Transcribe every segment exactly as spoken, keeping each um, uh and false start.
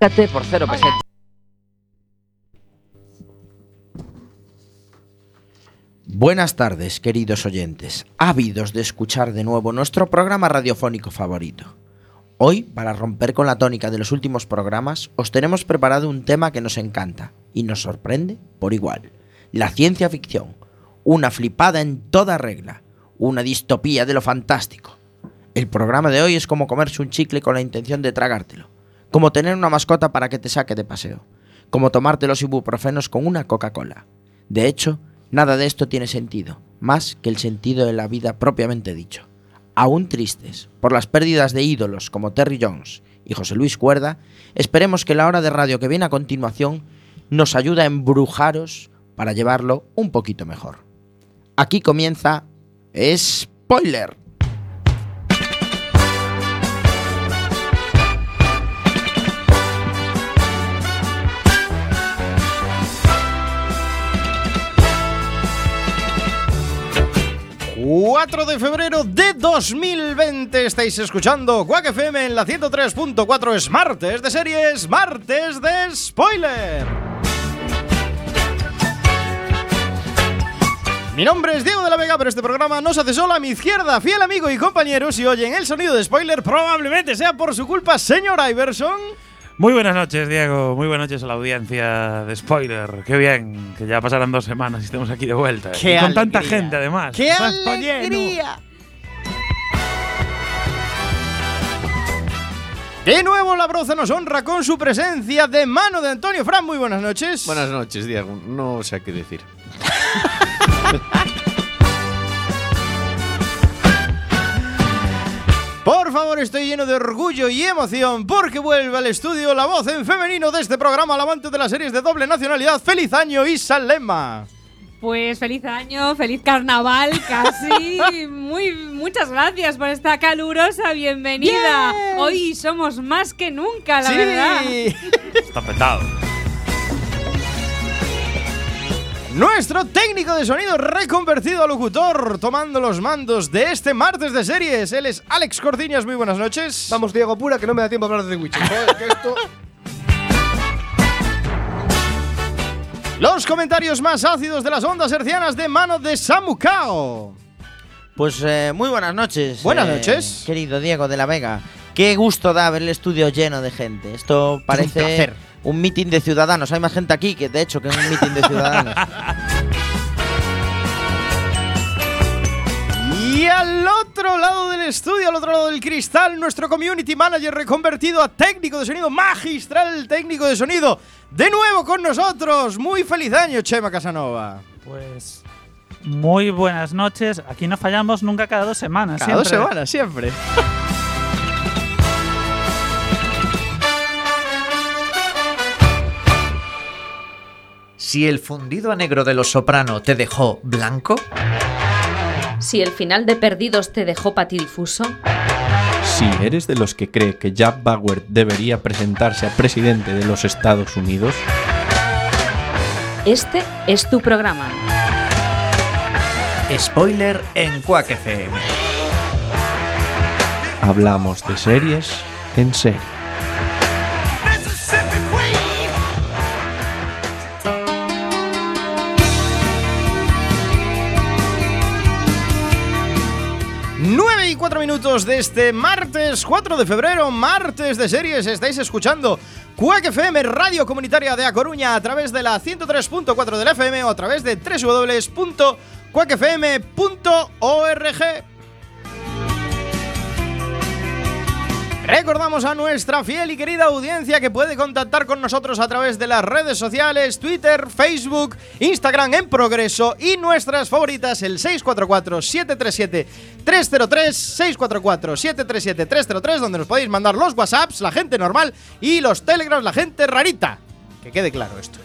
Fíjate por cero pesetas. Buenas tardes, queridos oyentes, ávidos de escuchar de nuevo nuestro programa radiofónico favorito. Hoy, para romper con la tónica de los últimos programas, os tenemos preparado un tema que nos encanta y nos sorprende por igual. La ciencia ficción, una flipada en toda regla, una distopía de lo fantástico. El programa de hoy es como comerse un chicle con la intención de tragártelo, como tener una mascota para que te saque de paseo, como tomarte los ibuprofenos con una Coca-Cola. De hecho, nada de esto tiene sentido, más que el sentido de la vida propiamente dicho. Aún tristes por las pérdidas de ídolos como Terry Jones y José Luis Cuerda, esperemos que la hora de radio que viene a continuación nos ayude a embrujaros para llevarlo un poquito mejor. Aquí comienza Spoiler. cuatro de febrero de dos mil veinte, estáis escuchando Cuac F M en la ciento tres punto cuatro. Es martes de series, martes de spoiler. Mi nombre es Diego de la Vega, pero este programa no se hace solo. A mi izquierda, fiel amigo y compañero, si oyen el sonido de spoiler, probablemente sea por su culpa, señor Iverson. Muy buenas noches, Diego. Muy buenas noches a la audiencia de Spoiler. Qué bien, que ya pasarán dos semanas y estamos aquí de vuelta. Qué con alegría. Tanta gente, además. ¡Qué alegría! De nuevo, la broza nos honra con su presencia de mano de Antonio Fran. Muy buenas noches. Buenas noches, Diego. No sé qué decir. Por favor, estoy lleno de orgullo y emoción porque vuelve al estudio la voz en femenino de este programa, la amante de las series de doble nacionalidad. ¡Feliz año y Salema! Pues feliz año, feliz carnaval casi. Muy, muchas gracias por esta calurosa bienvenida. Yes. Hoy somos más que nunca, la sí. verdad. Está petado. Nuestro técnico de sonido reconvertido a locutor, tomando los mandos de este martes de series. Él es Alex Cortiñas. Muy buenas noches. Vamos, Diego, apura, que no me da tiempo a hablar de The Witchy. Que esto... Los comentarios más ácidos de las ondas hercianas de mano de SamuKao. Pues eh, muy buenas noches. Buenas eh, noches. Querido Diego de la Vega. Qué gusto da ver el estudio lleno de gente. Esto parece... un placer. Un meeting de Ciudadanos. Hay más gente aquí que, de hecho, que un meeting de Ciudadanos. Y al otro lado del estudio, al otro lado del cristal, nuestro community manager reconvertido a técnico de sonido, magistral técnico de sonido, de nuevo con nosotros. Muy feliz año, Chema Casanova. Pues muy buenas noches. Aquí no fallamos nunca, cada dos semanas. Cada siempre. dos semanas, siempre. Si el fundido a negro de Los Soprano te dejó blanco. Si el final de Perdidos te dejó patidifuso. Si eres de los que cree que Jack Bauer debería presentarse a presidente de los Estados Unidos. Este es tu programa. Spoiler en Cuac F M. Hablamos de series en serie. nueve y cuatro minutos de este martes cuatro de febrero, martes de series. Estáis escuchando Cuac F M, Radio Comunitaria de A Coruña, a través de la ciento tres punto cuatro de la F M o a través de doble u doble u doble u punto cuac f m punto org. Recordamos a nuestra fiel y querida audiencia que puede contactar con nosotros a través de las redes sociales, Twitter, Facebook, Instagram en progreso y nuestras favoritas, el seis cuatro cuatro siete tres siete tres cero tres, seis cuatro cuatro siete tres siete tres cero tres, donde nos podéis mandar los WhatsApps, la gente normal, y los Telegrams, la gente rarita. Que quede claro esto.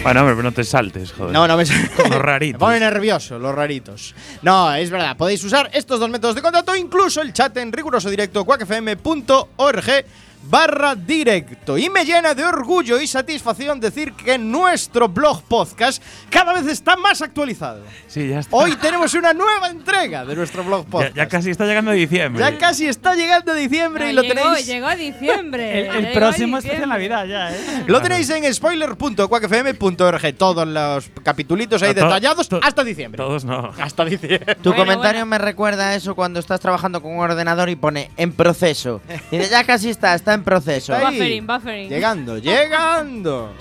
Bueno, hombre, pero no te saltes, joder. No, no me saltes. Los raritos. Me pone nervioso, los raritos. No, es verdad. Podéis usar estos dos métodos de contacto, incluso el chat en riguroso directo, cuac f m punto org, barra directo. Y me llena de orgullo y satisfacción decir que nuestro blog podcast cada vez está más actualizado. Sí, ya está. Hoy tenemos una nueva entrega de nuestro blog podcast. Ya, ya casi está llegando diciembre. Ya casi está llegando diciembre no, y lo llegó, tenéis… Llegó diciembre. el el llegó próximo diciembre. Es Navidad ya, ¿eh? Lo tenéis en spoiler punto cuac f m punto org. Todos los capitulitos ahí to- detallados to- hasta diciembre. Todos no. Hasta diciembre. Tu bueno, comentario bueno. me recuerda a eso cuando estás trabajando con un ordenador y pone en proceso. Y ya casi está, está en proceso. Está buffering, buffering. Llegando, llegando.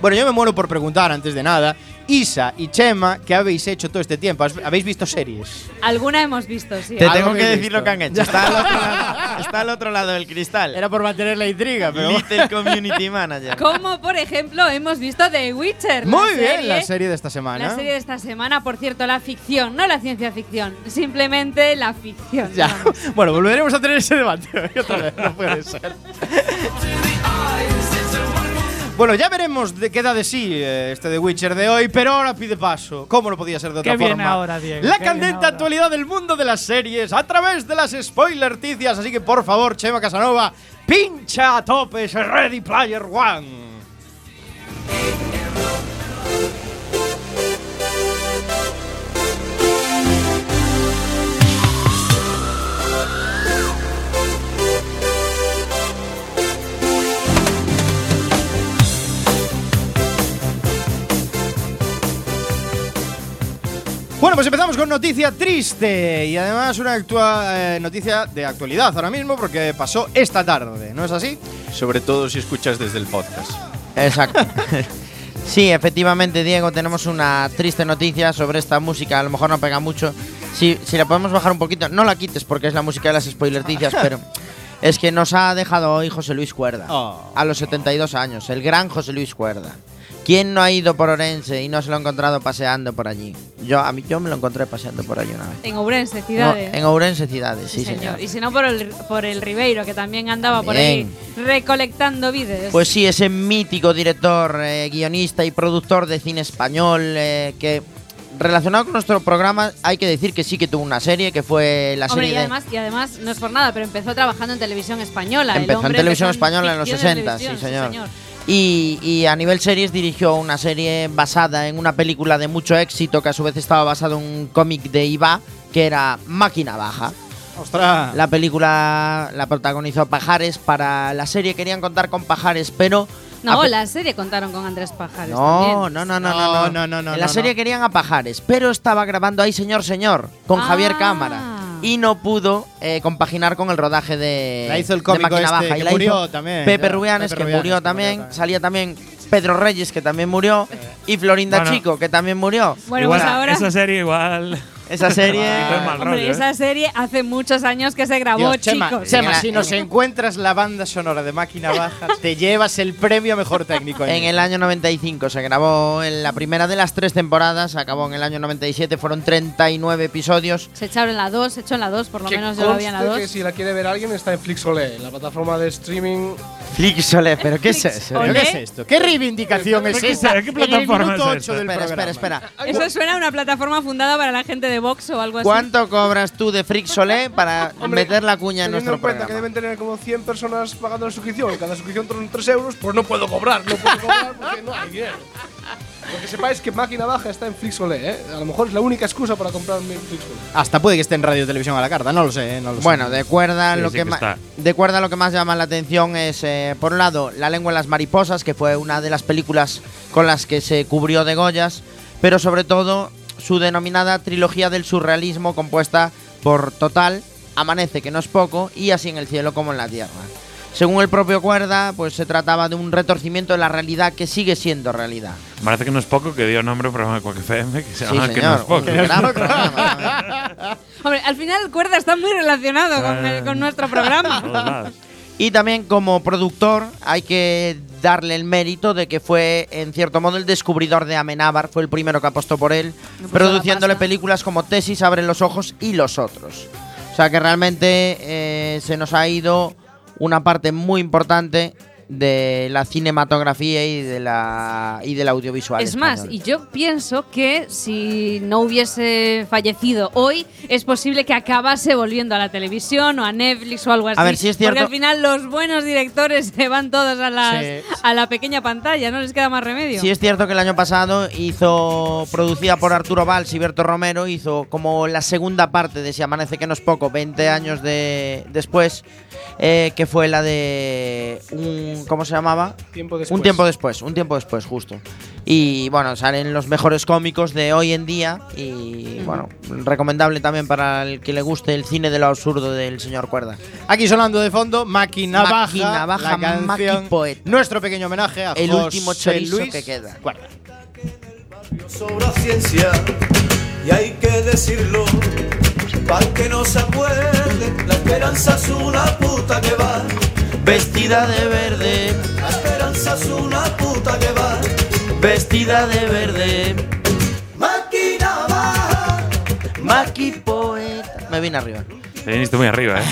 Bueno, yo me muero por preguntar antes de nada. Isa y Chema, ¿qué habéis hecho todo este tiempo? ¿Habéis visto series? Alguna hemos visto, sí. Te tengo que decir visto? lo que han hecho. Está al, otro lado, está al otro lado del cristal. Era por mantener la intriga, pero… Little Community Manager. Como, por ejemplo, hemos visto The Witcher. Muy bien, serie, la serie de esta semana. La serie de esta semana, por cierto, la ficción, no la ciencia ficción. Simplemente la ficción. Ya. Bueno, volveremos a tener ese debate otra vez, no puede ser. Bueno, ya veremos de qué da de sí eh, este The Witcher de hoy, pero ahora pide paso. ¿Cómo no podía ser de otra qué forma? Bien ahora, Diego, la candente actualidad del mundo de las series a través de las spoilerticias. Así que, por favor, Chema Casanova, pincha a tope ese Ready Player One. Bueno, pues empezamos con noticia triste y además una actua- eh, noticia de actualidad ahora mismo porque pasó esta tarde, ¿no es así? Sobre todo si escuchas desde el podcast. Exacto. Sí, efectivamente, Diego, tenemos una triste noticia sobre esta música. A lo mejor no pega mucho. Si, si la podemos bajar un poquito, no la quites porque es la música de las spoilerticias, pero… Es que nos ha dejado hoy José Luis Cuerda, oh. a los setenta y dos años, el gran José Luis Cuerda. ¿Quién no ha ido por Ourense y no se lo ha encontrado paseando por allí? Yo a mí yo me lo encontré paseando por allí una vez. En Ourense, Cidade. No, en Ourense, Cidade, sí, sí señor. señor. Y si no por el, por el Ribeiro, que también andaba también. por ahí recolectando vídeos. Pues sí, ese mítico director, eh, guionista y productor de cine español, eh, que… Relacionado con nuestro programa, hay que decir que sí que tuvo una serie, que fue la hombre, serie y además, de… y además, no es por nada, pero empezó trabajando en televisión española. Empezó en televisión española en los sesenta, sí señor. Sí, señor. Y, y a nivel series dirigió una serie basada en una película de mucho éxito, que a su vez estaba basada en un cómic de Iba, que era Makinavaja. ¡Ostras! La película la protagonizó Pajares. Para la serie querían contar con Pajares, pero… No, pe- la serie contaron con Andrés Pajares no, también. No, no, no, no, no, no, no, no. En la no, serie no. querían a Pajares, pero estaba grabando ahí Señor, Señor, con ah. Javier Cámara. Y no pudo eh, compaginar con el rodaje de… La hizo el cómico Makinavaja, este, que murió también. Pepe Rubianes, Pepe Rubianes, que murió también. también. Salía también… Pedro Reyes, que también murió, y Florinda bueno. Chico, que también murió. Bueno, igual, pues ahora… Esa serie igual… Esa serie… Hombre, rollo, ¿eh? Esa serie hace muchos años que se grabó, Dios, Chema, chicos. Chema, si nos encuentras la banda sonora de Makinavaja, te llevas el premio a mejor técnico. En el año noventa y cinco se grabó en la primera de las tres temporadas, acabó en el año noventa y siete, fueron treinta y nueve episodios. Se echaron la dos, se echó en la dos, por lo menos yo la vi en la dos. Que si la quiere ver alguien está en Flixolé, en la plataforma de streaming… Flixolé, ¿pero qué es eso? ¿Qué es esto? ¿Qué reivindicación es esa? ¿Qué plataforma es esta? Espera, espera, espera. Eso suena a una plataforma fundada para la gente de… de box o algo así. ¿Cuánto cobras tú de Flixolé para hombre, meter la cuña en nuestro programa? Teniendo en cuenta que deben tener como cien personas pagando la suscripción y cada suscripción son tres euros, pues no puedo cobrar, no puedo cobrar porque no hay dinero. Lo que sepáis que Makinavaja está en Flixolé, ¿eh? A lo mejor es la única excusa para comprarme en Flixolé. Hasta puede que esté en radio y televisión a la carta, no lo sé, ¿eh? No lo bueno, sé. De cuerda, sí, lo sí que ma- de cuerda lo que más llama la atención es, eh, por un lado, La lengua en las mariposas, que fue una de las películas con las que se cubrió de Goyas, pero sobre todo… su denominada trilogía del surrealismo compuesta por Total, Amanece que no es poco y Así en el cielo como en la tierra. Según el propio Cuerda, pues se trataba de un retorcimiento de la realidad que sigue siendo realidad. Parece que no es poco, que dio nombre a un programa de Cuac F M que se llama sí, Que no es poco. Hombre, al final Cuerda está muy relacionado con, el, con nuestro programa. Y también como productor hay que darle el mérito de que fue, en cierto modo, el descubridor de Amenábar. Fue el primero que apostó por él, produciéndole películas como Tesis, Abre los Ojos y Los Otros. O sea que realmente eh, se nos ha ido una parte muy importante de la cinematografía y de la y del audiovisual. Es español. Más, y yo pienso que si no hubiese fallecido hoy, es posible que acabase volviendo a la televisión o a Netflix o algo así. A ver, sí es cierto. Porque al final los buenos directores se van todos a, las, sí. a la pequeña pantalla, no les queda más remedio. Sí es cierto que el año pasado hizo, producida por Arturo Valls y Berto Romero, hizo como la segunda parte de Si Amanece que no es poco, veinte años de, después, eh, que fue la de un, ¿cómo se llamaba? Tiempo después. Un tiempo después, un tiempo después, justo. Y bueno, salen los mejores cómicos de hoy en día y bueno, recomendable también para el que le guste el cine de lo absurdo del señor Cuerda. Aquí sonando de fondo, Makinavaja, Makinavaja, la canción, Poeta. Nuestro pequeño homenaje a el José último chorizo Luis que queda. Cuerda. Sobra ciencia y hay que decirlo, para que no se acuerde, la esperanza es una puta que va vestida de verde. La esperanza es una puta que va vestida de verde. Máquina baja, maqui poeta. Me vine arriba. Te viniste muy arriba, ¿eh?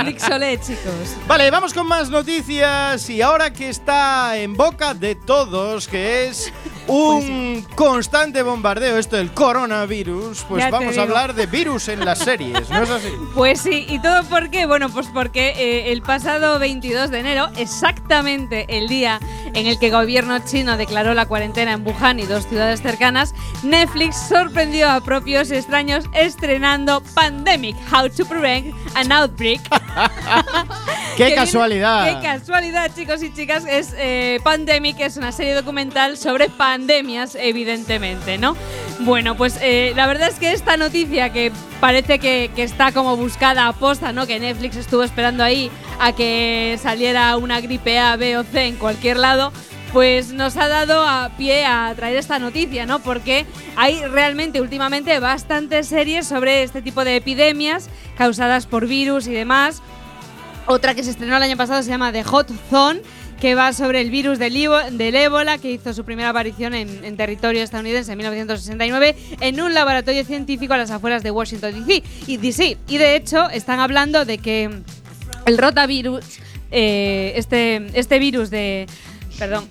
Flixolé, chicos. Vale, vamos con más noticias. Y ahora que está en boca de todos, que es un pues sí. constante bombardeo, esto del coronavirus, pues ya vamos a hablar de virus en las series, ¿no es así? Pues sí, ¿y todo por qué? Bueno, pues porque eh, el pasado veintidós de enero, exactamente el día en el que el gobierno chino declaró la cuarentena en Wuhan y dos ciudades cercanas, Netflix sorprendió a propios extraños estrenando Pandemic, How to Prevent an Outbreak. ¡Qué que casualidad! Viene, ¡Qué casualidad, chicos y chicas! Es eh, Pandemic, es una serie documental sobre pandemias, evidentemente, ¿no? Bueno, pues eh, la verdad es que esta noticia que parece que, que está como buscada a posta, ¿no? Que Netflix estuvo esperando ahí a que saliera una gripe A, B o C en cualquier lado, pues nos ha dado a pie a traer esta noticia, ¿no? Porque hay realmente últimamente bastantes series sobre este tipo de epidemias causadas por virus y demás. Otra que se estrenó el año pasado se llama The Hot Zone, que va sobre el virus del, Ivo- del ébola, que hizo su primera aparición en, en territorio estadounidense en mil novecientos sesenta y nueve en un laboratorio científico a las afueras de Washington D C. Y de hecho están hablando de que el rotavirus, eh, este, este virus de... Perdón.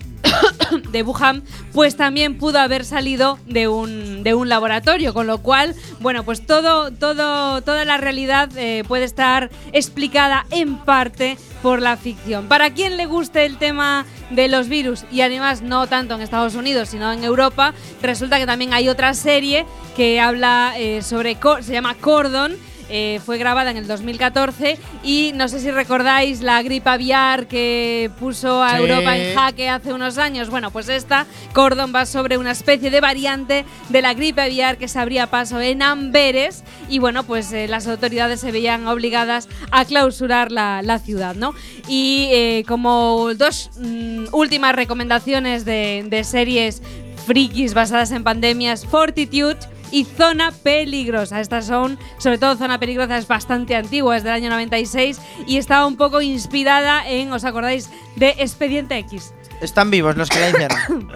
de Wuhan, pues también pudo haber salido de un de un laboratorio, con lo cual, bueno, pues todo todo toda la realidad eh, puede estar explicada en parte por la ficción. Para quien le guste el tema de los virus, y además no tanto en Estados Unidos, sino en Europa, resulta que también hay otra serie que habla eh, sobre se llama Cordon. Eh, fue grabada en el dos mil catorce y no sé si recordáis la gripe aviar que puso a sí. Europa en jaque hace unos años. Bueno, pues esta, Cordon, va sobre una especie de variante de la gripe aviar que se abría paso en Amberes y bueno, pues eh, las autoridades se veían obligadas a clausurar la, la ciudad, ¿no? Y eh, como dos mmm, últimas recomendaciones de, de series frikis basadas en pandemias, Fortitude y Zona Peligrosa. Estas son, sobre todo Zona Peligrosa, es bastante antigua, es del año noventa y seis y estaba un poco inspirada en, ¿os acordáis?, de Expediente X. Están vivos los que la hicieron.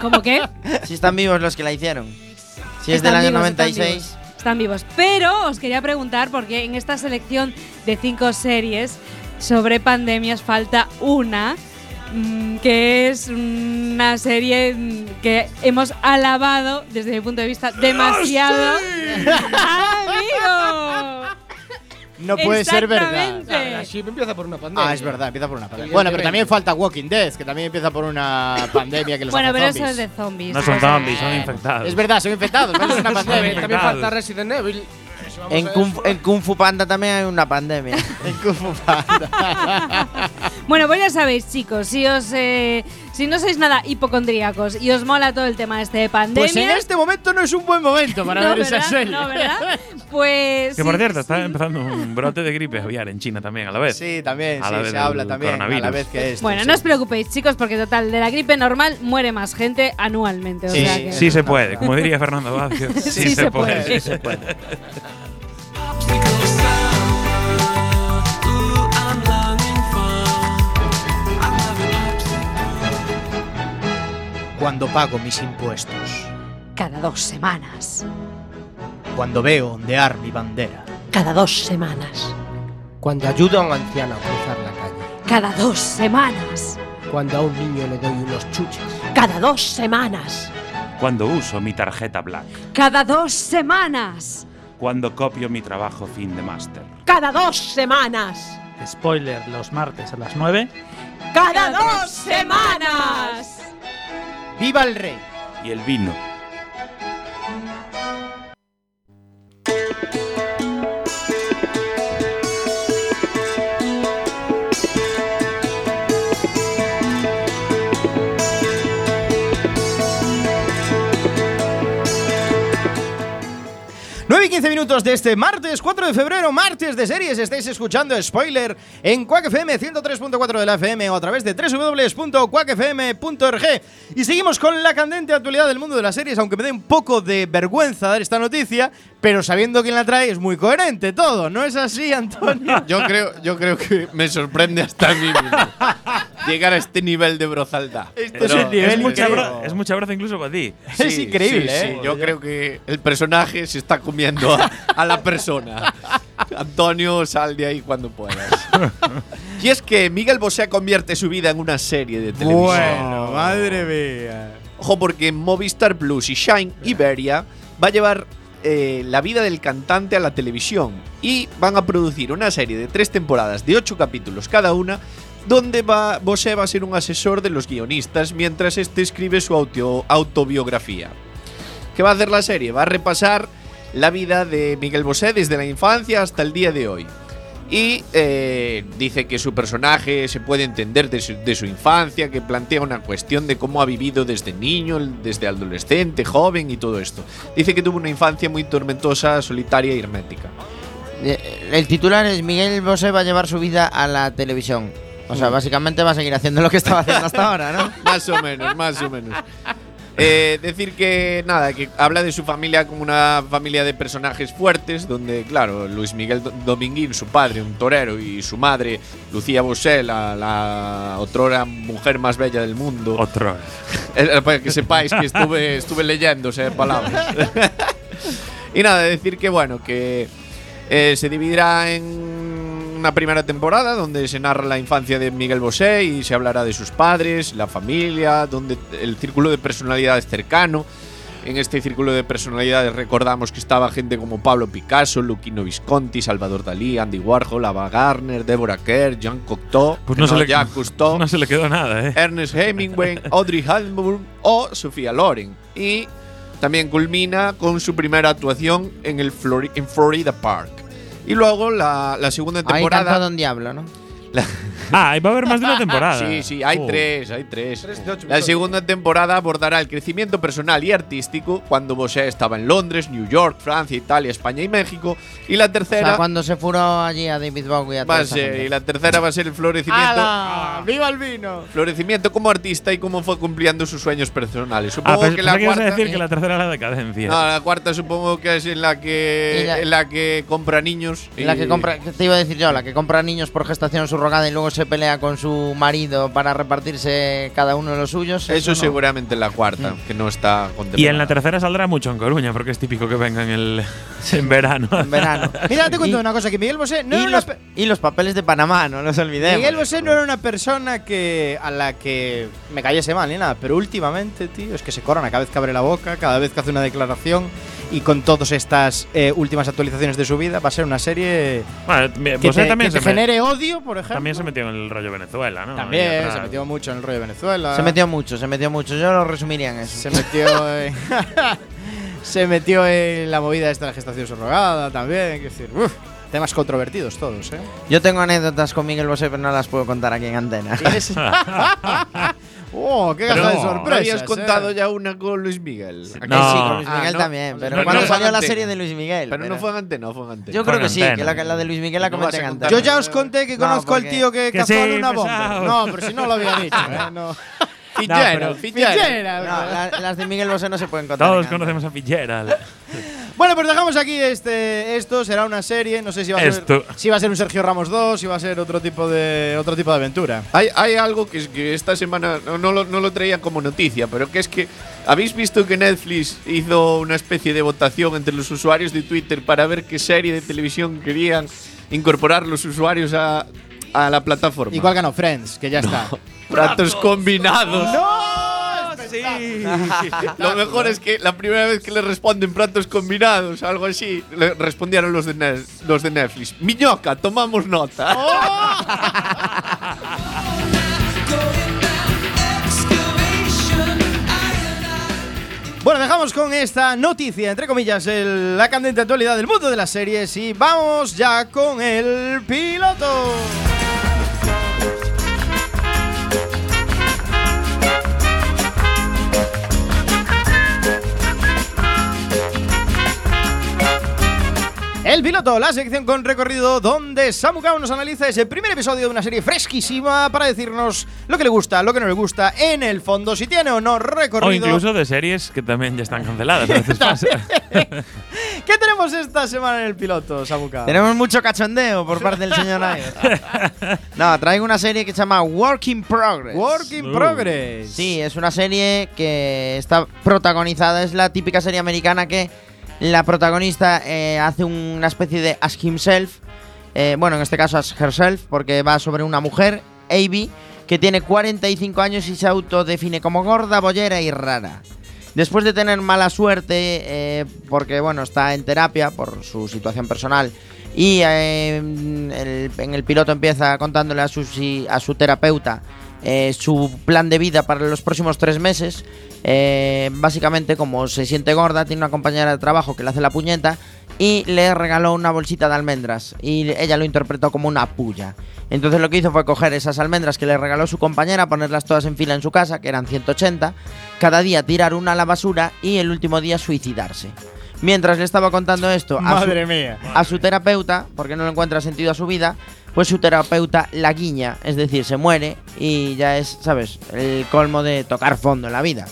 ¿Cómo qué? Sí, están vivos los que la hicieron. Si es del año noventa y seis. Están vivos, están vivos. Pero os quería preguntar, porque en esta selección de cinco series sobre pandemias falta una, que es una serie que hemos alabado desde mi punto de vista demasiado. ¡Oh, sí! ¡Amigo! No puede ser verdad. Claro, sí, empieza por una pandemia. Ah, es verdad, empieza por una pandemia. Bueno, pero también falta Walking Dead, que también empieza por una pandemia que los bueno, pero zombies. Eso es de zombies. No son zombies, son infectados. Es verdad, son infectados, pero es una pandemia. También falta Resident Evil. En Kung, en Kung Fu Panda también hay una pandemia. En Kung Fu Panda. Bueno, pues ya sabéis, chicos, si os eh, si no sois nada hipocondríacos y os mola todo el tema este de pandemia… Pues en este momento no es un buen momento para no, ver ¿verdad? Esa serie. No, ¿verdad? Pues… Que por cierto, sí, está sí. empezando un brote de gripe aviar en China también, a la vez. Sí, también, a sí, se habla también a la vez que esto. Bueno, sí. no os preocupéis, chicos, porque total, de la gripe normal muere más gente anualmente. O sí, sea que sí se puede, como diría Fernando Vázquez. sí, sí, sí se puede. puede. Sí se puede. Cuando pago mis impuestos. Cada dos semanas. Cuando veo ondear mi bandera. Cada dos semanas. Cuando ayudo a un anciano a cruzar la calle. Cada dos semanas. Cuando a un niño le doy unos chuches. Cada dos semanas. Cuando uso mi tarjeta Black. Cada dos semanas. Cuando copio mi trabajo fin de máster. Cada dos semanas. Spoiler los martes a las nueve. Cada dos semanas. ¡Viva el rey! Y el vino. quince minutos de este martes cuatro de febrero, martes de series. Estáis escuchando Spoiler en Cuac F M ciento tres punto cuatro de la F M o a través de doble u doble u doble u punto cuac f m punto org. Y seguimos con la candente actualidad del mundo de las series, aunque me dé un poco de vergüenza dar esta noticia, pero sabiendo quién la trae es muy coherente todo, ¿no es así, Antonio? Yo creo, yo creo que me sorprende hasta a mí mismo llegar a este nivel de brozalda. Esto es, un nivel es, mucha bro, es mucha broza incluso para ti. Sí, es increíble, sí, ¿eh? Sí, yo creo que el personaje se está comiendo A, a la persona. Antonio, sal de ahí cuando puedas. Y es que Miguel Bosé convierte su vida en una serie de televisión. Bueno, madre mía. Ojo, porque Movistar Plus y Shine Iberia va a llevar eh, la vida del cantante a la televisión y van a producir una serie de tres temporadas de ocho capítulos cada una, donde va, Bosé va a ser un asesor de los guionistas mientras este escribe su auto, autobiografía. ¿Qué va a hacer la serie? Va a repasar la vida de Miguel Bosé desde la infancia hasta el día de hoy. Y eh, dice que su personaje se puede entender de su, de su infancia, que plantea una cuestión de cómo ha vivido desde niño, desde adolescente, joven y todo esto. Dice que tuvo una infancia muy tormentosa, solitaria y hermética. El titular es: Miguel Bosé va a llevar su vida a la televisión. O sea, básicamente va a seguir haciendo lo que estaba haciendo hasta ahora, ¿no? Más o menos, más o menos. Eh, decir que nada, que habla de su familia como una familia de personajes fuertes, donde, claro, Luis Miguel Dominguín, su padre, un torero, y su madre, Lucía Bosé, la, la otrora mujer más bella del mundo. Otrora. Eh, para que sepáis que estuve, estuve leyendo esas palabras. Y nada, decir que, bueno, que eh, se dividirá en una primera temporada donde se narra la infancia de Miguel Bosé y se hablará de sus padres, la familia, donde el círculo de personalidades cercano. En este círculo de personalidades recordamos que estaba gente como Pablo Picasso, Luchino Visconti, Salvador Dalí, Andy Warhol, Ava Gardner, Deborah Kerr, Jean Cocteau, pues no, no, se Jacques Cousteau, no se le quedó nada, ¿eh? Ernest Hemingway, Audrey Hepburn o Sofía Loren. Y también culmina con su primera actuación en, el Flor- en Florida Park. Y luego la, la segunda temporada. Ahí cantado un diablo, ¿no? Ah, ahí va a haber más de una temporada. Sí, sí, hay oh. tres, hay tres. tres la segunda temporada abordará el crecimiento personal y artístico cuando Bosé estaba en Londres, New York, Francia, Italia, España y México. Y la tercera… O sea, cuando se furó allí a David Bowie. Va a ser, y la tercera va a ser el florecimiento… ¡Hala! ¡Viva el vino! Florecimiento como artista y cómo fue cumpliendo sus sueños personales. Supongo ah, que la cuarta… decir que la tercera es la decadencia. No, la cuarta supongo que es en la que, la, en la que compra niños. Y la que compra… Te iba a decir yo, la que compra niños por gestación subrogada y luego se pelea con su marido para repartirse cada uno de los suyos. Eso, eso no. Seguramente en la cuarta, mm. que no está contemplada. Y en la tercera saldrá mucho en Coruña, porque es típico que venga en, el, en verano. En verano. Mira, te cuento y, una cosa, que Miguel Bosé… No y, era los, pe- y los papeles de Panamá, no los olvidemos. Miguel Bosé no era una persona que a la que me cayese mal ni nada, pero últimamente, tío, es que se corona cada vez que abre la boca, cada vez que hace una declaración… Y con todas estas eh, últimas actualizaciones de su vida, va a ser una serie bueno, que, te, también que se te genere met... odio, por ejemplo. También se metió en el rollo Venezuela, ¿no? También se metió mucho en el rollo Venezuela. Se metió mucho, se metió mucho. Yo lo resumiría en eso. Se metió en, se metió en la movida esta de la gestación subrogada también. Es decir, uf, temas controvertidos todos, ¿eh? Yo tengo anécdotas con Miguel Bosé, pero no las puedo contar aquí en antena. ¡Oh, qué gaja de sorpresa! ¿No habías contado eh? ya una con Luis Miguel? No. Que sí, con Luis Miguel ah, no. también. Pero no, cuando no salió la serie de Luis Miguel. Pero, pero no fue en antena, no fue en antena. Yo creo que sí, que la, la de Luis Miguel la comenté en antena. Yo ya os conté que no, conozco al tío que, que cazó sí, una bomba. No, pero si no lo había dicho. ¿eh? No. Fichera, no, Fichera. No, la, las de Miguel Bosé no se pueden contar. Todos conocemos a Fichera. Bueno, pues dejamos aquí este esto. Será una serie. No sé si va a ser, si va a ser un Sergio Ramos dos, si va a ser otro tipo de otro tipo de aventura. Hay, hay algo que, es que esta semana no, no, lo, no lo traía como noticia, pero que es que habéis visto que Netflix hizo una especie de votación entre los usuarios de Twitter para ver qué serie de televisión querían incorporar los usuarios a… a la plataforma. Igual ganó Friends, que ya no. está. Platos combinados. ¡No! Sí. Lo mejor es que la primera vez que le responden platos combinados, algo así, le respondieron los de, ne- los de Netflix. Miñoca, tomamos nota. ¡Oh! Bueno, dejamos con esta noticia, entre comillas, el, la candente actualidad del mundo de las series y vamos ya con el piloto. El piloto, la sección con recorrido donde SamuKao nos analiza ese primer episodio de una serie fresquísima para decirnos lo que le gusta, lo que no le gusta, en el fondo, si tiene o no recorrido. O incluso de series que también ya están canceladas, a veces pasa. ¿Qué tenemos esta semana en el piloto, SamuKao? Tenemos mucho cachondeo por parte del señor Ayer. No, traigo una serie que se llama Work in Progress. Work in uh. Progress. Sí, es una serie que está protagonizada, es la típica serie americana que… La protagonista eh, hace una especie de Ask Himself, eh, bueno, en este caso Ask Herself, porque va sobre una mujer, Abby, que tiene cuarenta y cinco años y se autodefine como gorda, bollera y rara. Después de tener mala suerte, eh, porque bueno, está en terapia por su situación personal, y eh, el, en el piloto empieza contándole a su, a su terapeuta eh, su plan de vida para los próximos tres meses. Eh, básicamente, como se siente gorda, tiene una compañera de trabajo que le hace la puñeta y le regaló una bolsita de almendras y ella lo interpretó como una puya. Entonces lo que hizo fue coger esas almendras que le regaló su compañera, ponerlas todas en fila en su casa, que eran ciento ochenta, cada día tirar una a la basura y el último día suicidarse. Mientras le estaba contando esto a su, a su terapeuta, porque no le encuentra sentido a su vida, pues su terapeuta la guiña, es decir, se muere y ya es, ¿sabes?, el colmo de tocar fondo en la vida.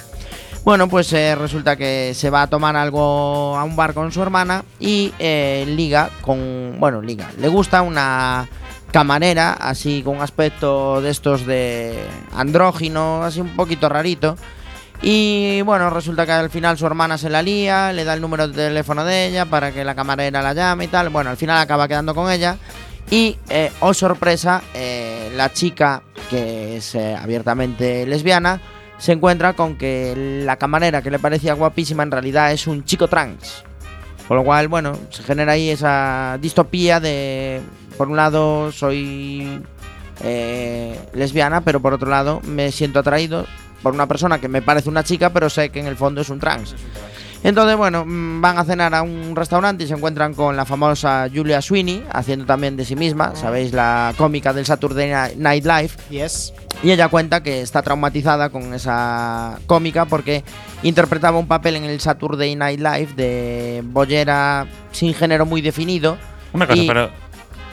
Bueno, pues eh, resulta que se va a tomar algo a un bar con su hermana y eh, liga con… Bueno, liga. Le gusta una camarera, así con un aspecto de estos de andrógino, así un poquito rarito. Y bueno, resulta que al final su hermana se la lía, le da el número de teléfono de ella para que la camarera la llame y tal. Bueno, al final acaba quedando con ella. Y, eh, oh sorpresa, eh, la chica, que es eh, abiertamente lesbiana, se encuentra con que la camarera que le parecía guapísima en realidad es un chico trans. Con lo cual, bueno, se genera ahí esa distopía de… Por un lado soy eh, lesbiana, pero por otro lado me siento atraído por una persona que me parece una chica, pero sé que en el fondo es un trans. Entonces, bueno, van a cenar a un restaurante y se encuentran con la famosa Julia Sweeney, haciendo también de sí misma, ¿sabéis? La cómica del Saturday Night Live. Yes. Y ella cuenta que está traumatizada con esa cómica porque interpretaba un papel en el Saturday Night Live de bollera sin género muy definido. Una cosa, pero…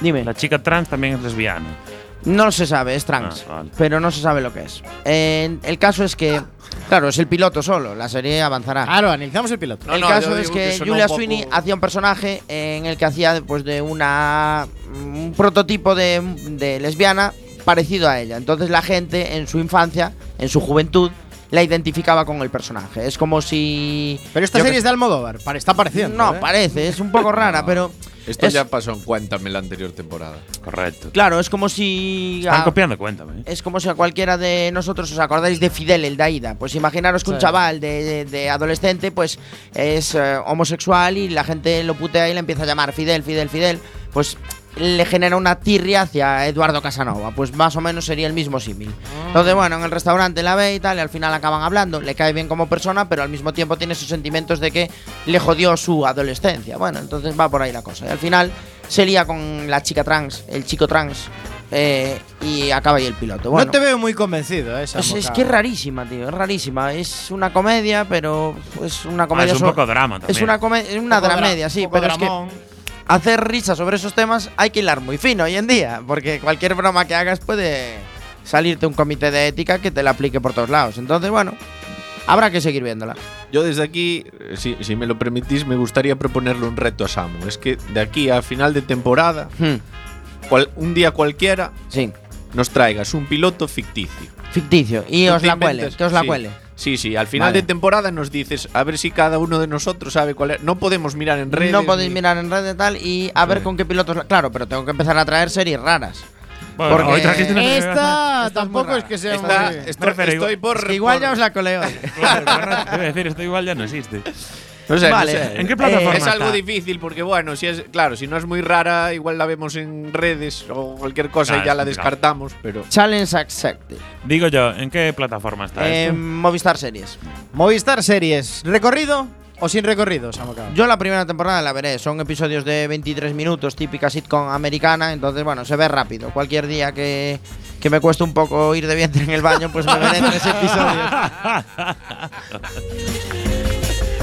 Dime. La chica trans también es lesbiana. No se sabe, es trans, ah, vale. pero no se sabe lo que es. Eh, el caso es que… Claro, es el piloto solo, la serie avanzará. Claro, analizamos el piloto. No, el no, caso es que, que Julia Sweeney hacía un personaje en el que hacía pues, de una un prototipo de, de lesbiana parecido a ella. Entonces la gente en su infancia, en su juventud, la identificaba con el personaje. Es como si… Pero esta serie que... es de Almodóvar, está pareciendo. No, ¿eh? Parece, es un poco rara, no. pero… Esto es, ya pasó en Cuéntame la anterior temporada. Correcto. Claro, es como si… Están a, copiando Cuéntame. Es como si a cualquiera de nosotros os acordáis de Fidel, el de Aida. Pues imaginaros que sí. un chaval de, de, de adolescente pues es eh, homosexual y la gente lo putea y le empieza a llamar Fidel, Fidel, Fidel. Pues le genera una tirria hacia Eduardo Casanova. Pues más o menos sería el mismo símil. Ah. Entonces, bueno, en el restaurante la ve y tal y al final acaban hablando. Le cae bien como persona, pero al mismo tiempo tiene esos sentimientos de que le jodió su adolescencia. Bueno, entonces va por ahí la cosa. Y al final se lía con la chica trans, el chico trans. Eh, y acaba ahí el piloto. Bueno, no te veo muy convencido, esa. Es, es que es rarísima, tío. Es rarísima. Es una comedia, pero… Es una comedia… Ah, es un poco so- drama también. Es una, come- es una un dramedia, dra- sí. Un poco pero dramón. Es que… Hacer risa sobre esos temas hay que hilar muy fino hoy en día, porque cualquier broma que hagas puede salirte un comité de ética que te la aplique por todos lados. Entonces, bueno, habrá que seguir viéndola. Yo desde aquí, si, si me lo permitís, me gustaría proponerle un reto a Samu. Es que de aquí a final de temporada, hmm. cual, un día cualquiera, sí. nos traigas un piloto ficticio. Ficticio, y os la cuele, que os la sí. cuele. Sí, sí, al final vale. de temporada nos dices a ver si cada uno de nosotros sabe cuál es. No podemos mirar en redes. No podéis ni... mirar en redes tal y a sí. ver con qué pilotos… La... Claro, pero tengo que empezar a traer series raras. Bueno, porque hoy trajiste una esta tampoco, tampoco es que sea esta, muy esto, no, pero estoy por, es que igual por, ya os la coleo. Te voy a decir, esto igual ya no existe. No sé, vale. No sé. ¿En qué plataforma eh, es algo está? Difícil porque, bueno, si es claro, si no es muy rara, igual la vemos en redes o cualquier cosa claro, y ya la descartamos, claro. Pero… Challenge accepted. Digo yo, ¿en qué plataforma está eh, esto? Movistar Series. Movistar Series. ¿Recorrido o sin recorrido, SamuKao? Yo la primera temporada la veré. Son episodios de veintitrés minutos, típica sitcom americana. Entonces, bueno, se ve rápido. Cualquier día que… que me cuesta un poco ir de vientre en el baño, pues me veré tres episodios.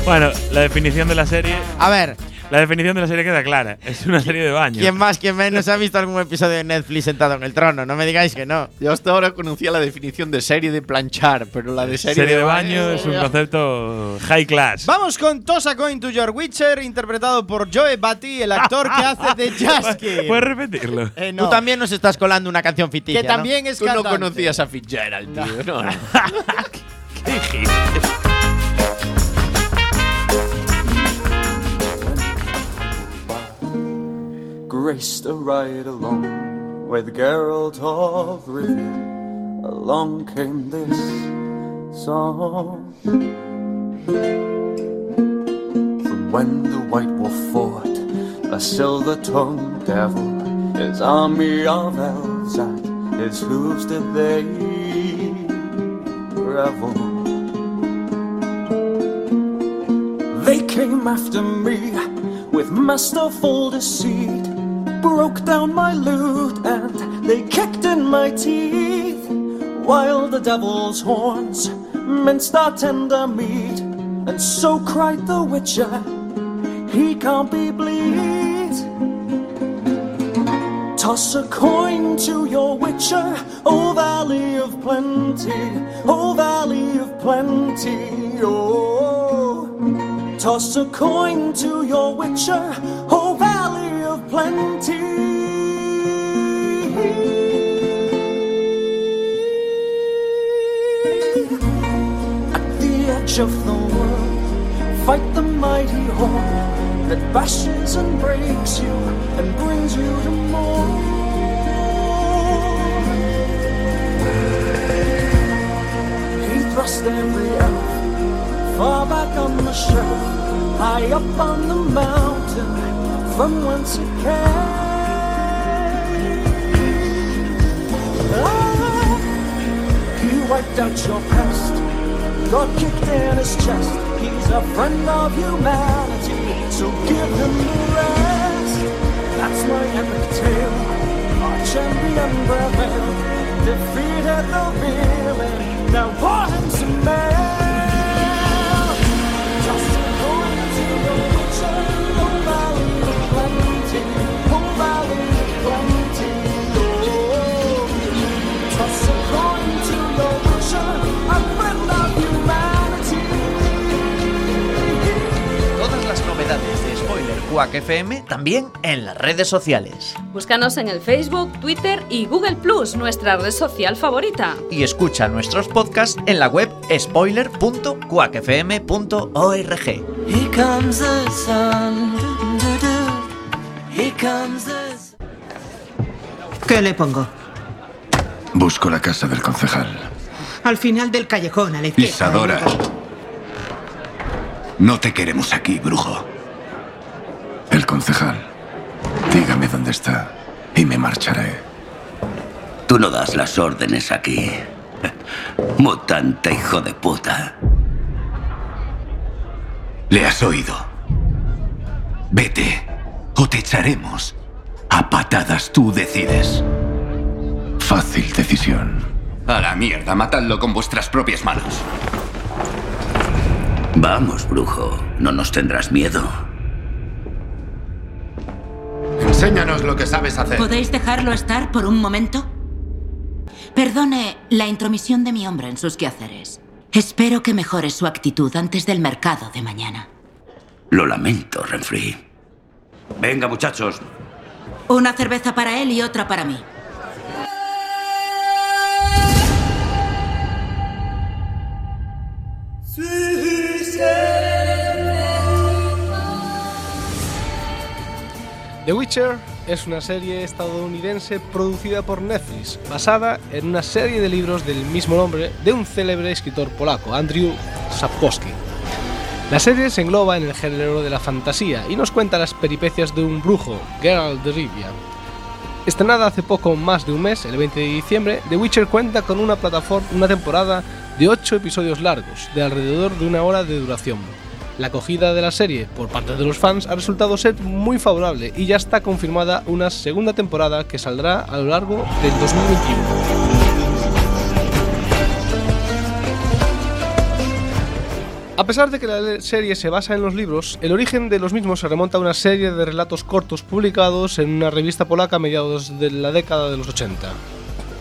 Bueno, la definición de la serie… A ver… La definición de la serie queda clara. Es una serie de baño. ¿Quién más, quién menos ha visto algún episodio de Netflix sentado en el trono? No me digáis que no. Yo hasta ahora conocía la definición de serie de planchar, pero la de serie, serie de, de baño… baño es un concepto high class. Vamos con Toss a Coin to Your Witcher, interpretado por Joe Batty, el actor que hace de Jaskin. ¿Puedes repetirlo? Eh, no. Tú también nos estás colando una canción ficticia, que también ¿no? es cantante. Tú no conocías a Fitzgerald, tío. No. No. Qué gilipollas. Raced a ride along with Geralt of Rivia. Along came this song. From when the White Wolf fought a silver-tongued devil, his army of elves at his hooves did they revel. They came after me with masterful deceit, broke down my loot and they kicked in my teeth, while the devil's horns minced our tender meat. And so cried the witcher, he can't be bleed. Toss a coin to your witcher, O valley of plenty, O valley of plenty, oh. Toss a coin to your witcher, O valley of plenty. At the edge of the world, fight the mighty horn that bashes and breaks you and brings you to more. He thrust every elf far back on the shelf, high up on the mountain from whence it came. Ah, he wiped out your past, got kicked in his chest. He's a friend of humanity, so give him the rest. That's my epic tale, our champion prevailed, defeated the villain, now for him to mail. Just going to the witcher, todas las novedades de Spoiler Cuac F M también en las redes sociales. Búscanos en el Facebook, Twitter y Google Plus, nuestra red social favorita. Y escucha nuestros podcasts en la web spoiler punto cuac f m punto org. Here comes the sun. ¿Qué le pongo? Busco la casa del concejal. Al final del callejón, a la izquierda. Isadora. No te queremos aquí, brujo. El concejal. Dígame dónde está y me marcharé. Tú no das las órdenes aquí. Mutante hijo de puta. Le has oído. Vete. O te echaremos. A patadas tú decides. Fácil decisión. A la mierda, matadlo con vuestras propias manos. Vamos, brujo. No nos tendrás miedo. Enséñanos lo que sabes hacer. ¿Podéis dejarlo estar por un momento? Perdone la intromisión de mi hombre en sus quehaceres. Espero que mejore su actitud antes del mercado de mañana. Lo lamento, Renfri. Venga, muchachos. Una cerveza para él y otra para mí. The Witcher es una serie estadounidense producida por Netflix, basada en una serie de libros del mismo nombre de un célebre escritor polaco, Andrzej Sapkowski. La serie se engloba en el género de la fantasía y nos cuenta las peripecias de un brujo, Geralt de Rivia. Estrenada hace poco más de un mes, el veinte de diciembre, The Witcher cuenta con una plataforma, una temporada de ocho episodios largos, de alrededor de una hora de duración. La acogida de la serie por parte de los fans ha resultado ser muy favorable y ya está confirmada una segunda temporada que saldrá a lo largo del dos mil veintiuno. A pesar de que la serie se basa en los libros, el origen de los mismos se remonta a una serie de relatos cortos publicados en una revista polaca a mediados de la década de los ochenta,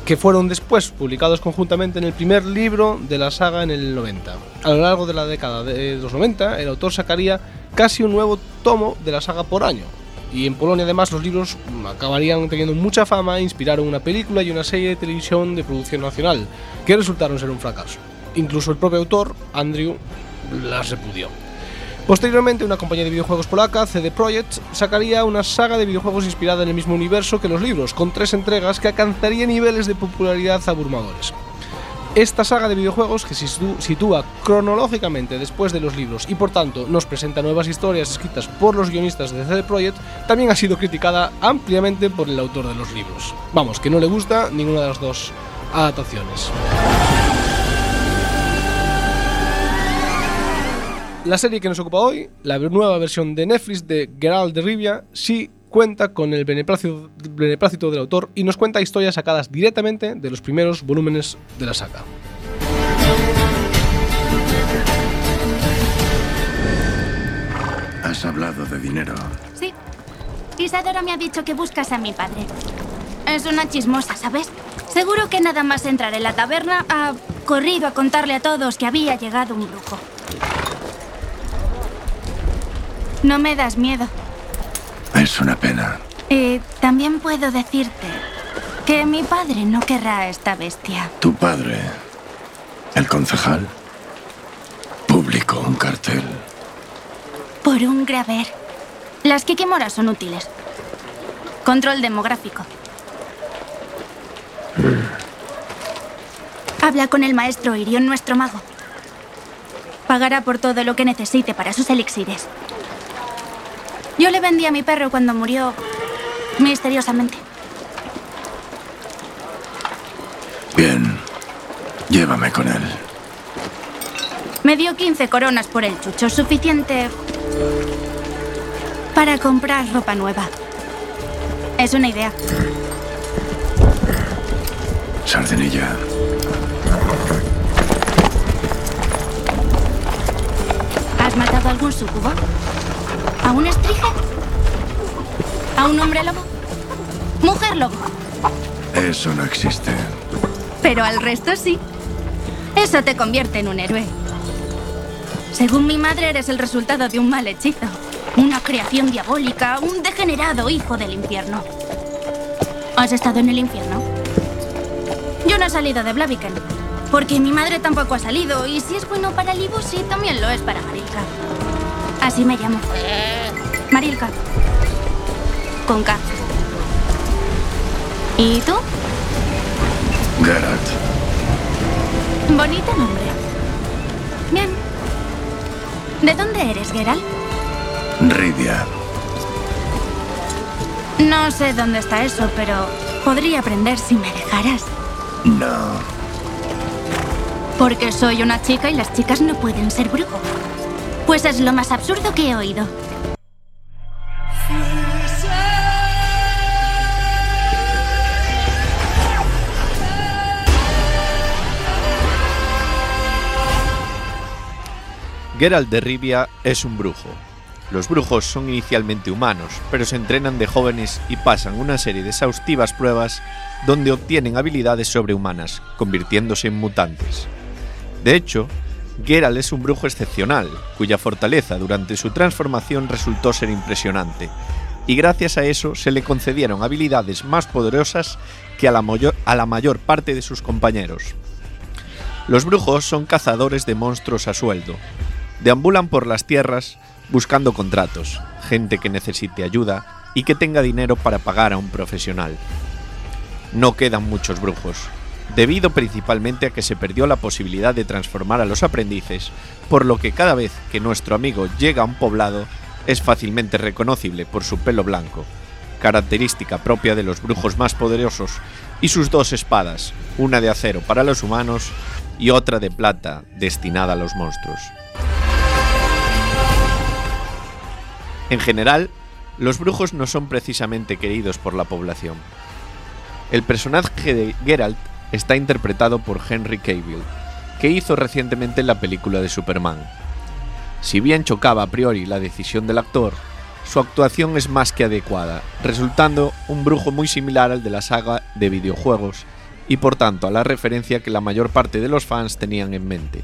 que fueron después publicados conjuntamente en el primer libro de la saga en el noventa. A lo largo de la década de los noventa, el autor sacaría casi un nuevo tomo de la saga por año, y en Polonia además los libros acabarían teniendo mucha fama e inspiraron una película y una serie de televisión de producción nacional, que resultaron ser un fracaso. Incluso el propio autor, Andrzej, las repudió. Posteriormente, una compañía de videojuegos polaca, C D Projekt, sacaría una saga de videojuegos inspirada en el mismo universo que los libros, con tres entregas que alcanzaría niveles de popularidad abrumadores. Esta saga de videojuegos, que se sitúa cronológicamente después de los libros y por tanto nos presenta nuevas historias escritas por los guionistas de C D Projekt, también ha sido criticada ampliamente por el autor de los libros. Vamos, que no le gusta ninguna de las dos adaptaciones. La serie que nos ocupa hoy, la nueva versión de Netflix de Geralt de Rivia, sí cuenta con el beneplácito, beneplácito del autor y nos cuenta historias sacadas directamente de los primeros volúmenes de la saga. ¿Has hablado de dinero? Sí. Isadora me ha dicho que buscas a mi padre. Es una chismosa, ¿sabes? Seguro que nada más entrar en la taberna ha corrido a contarle a todos que había llegado un brujo. No me das miedo. Es una pena. Y también puedo decirte que mi padre no querrá a esta bestia. ¿Tu padre? ¿El concejal? Publicó un cartel. Por un graver. Las quiquemoras son útiles. Control demográfico. Mm. Habla con el maestro Irión, nuestro mago. Pagará por todo lo que necesite para sus elixires. Yo le vendí a mi perro cuando murió, misteriosamente. Bien, llévame con él. Me dio quince coronas por el chucho, suficiente para comprar ropa nueva. Es una idea. Sardinilla. ¿Has matado a algún sucubo? ¿A un estrige? ¿A un hombre lobo? ¿Mujer lobo? Eso no existe. Pero al resto sí. Eso te convierte en un héroe. Según mi madre, eres el resultado de un mal hechizo. Una creación diabólica, un degenerado hijo del infierno. ¿Has estado en el infierno? Yo no he salido de Blaviken, porque mi madre tampoco ha salido, y si es bueno para Libu, sí, también lo es para Marilka. Así me llamo. Marilka. Con K. ¿Y tú? Geralt. Bonito nombre. Bien. ¿De dónde eres, Geralt? Rivia. No sé dónde está eso, pero podría aprender si me dejaras. No. Porque soy una chica y las chicas no pueden ser brujo. Pues es lo más absurdo que he oído. Geralt de Rivia es un brujo. Los brujos son inicialmente humanos, pero se entrenan de jóvenes y pasan una serie de exhaustivas pruebas donde obtienen habilidades sobrehumanas, convirtiéndose en mutantes. De hecho, Geralt es un brujo excepcional, cuya fortaleza durante su transformación resultó ser impresionante, y gracias a eso se le concedieron habilidades más poderosas que a la mayor, a la mayor parte de sus compañeros. Los brujos son cazadores de monstruos a sueldo, deambulan por las tierras, buscando contratos, gente que necesite ayuda y que tenga dinero para pagar a un profesional. No quedan muchos brujos, debido principalmente a que se perdió la posibilidad de transformar a los aprendices, por lo que cada vez que nuestro amigo llega a un poblado es fácilmente reconocible por su pelo blanco, característica propia de los brujos más poderosos, y sus dos espadas, una de acero para los humanos y otra de plata destinada a los monstruos. En general, los brujos no son precisamente queridos por la población. El personaje de Geralt está interpretado por Henry Cavill, que hizo recientemente la película de Superman. Si bien chocaba a priori la decisión del actor, su actuación es más que adecuada, resultando un brujo muy similar al de la saga de videojuegos y por tanto a la referencia que la mayor parte de los fans tenían en mente.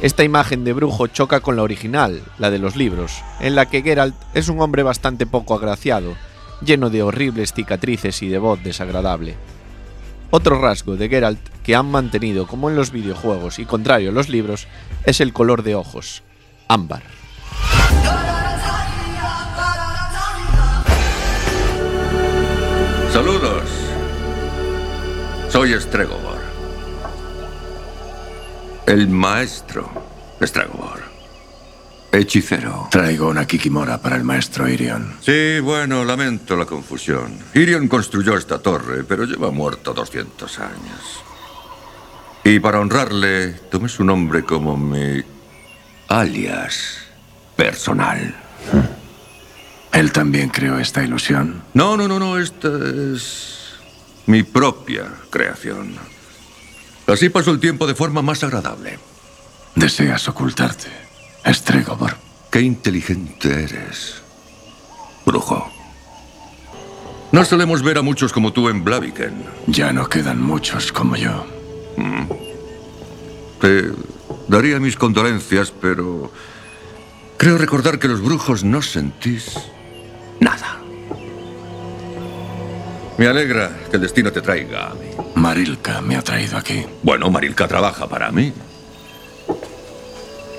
Esta imagen de brujo choca con la original, la de los libros, en la que Geralt es un hombre bastante poco agraciado, lleno de horribles cicatrices y de voz desagradable. Otro rasgo de Geralt que han mantenido como en los videojuegos y contrario a los libros es el color de ojos, ámbar. Saludos, soy Stregobor, el maestro Stregobor, hechicero. Traigo una kikimora para el maestro Irion. Sí, bueno, lamento la confusión. Irion construyó esta torre, pero lleva muerto doscientos años. Y para honrarle, tomé su nombre como mi alias personal. ¿Eh? ¿Él también creó esta ilusión? No, no, no, no, esta es mi propia creación. Así pasó el tiempo de forma más agradable. Deseas ocultarte, Stregobor. Qué inteligente eres, brujo. No solemos ver a muchos como tú en Blaviken. Ya no quedan muchos como yo. Mm. Te daría mis condolencias, pero creo recordar que los brujos no sentís nada. Me alegra que el destino te traiga a mí. Marilka me ha traído aquí. Bueno, Marilka trabaja para mí.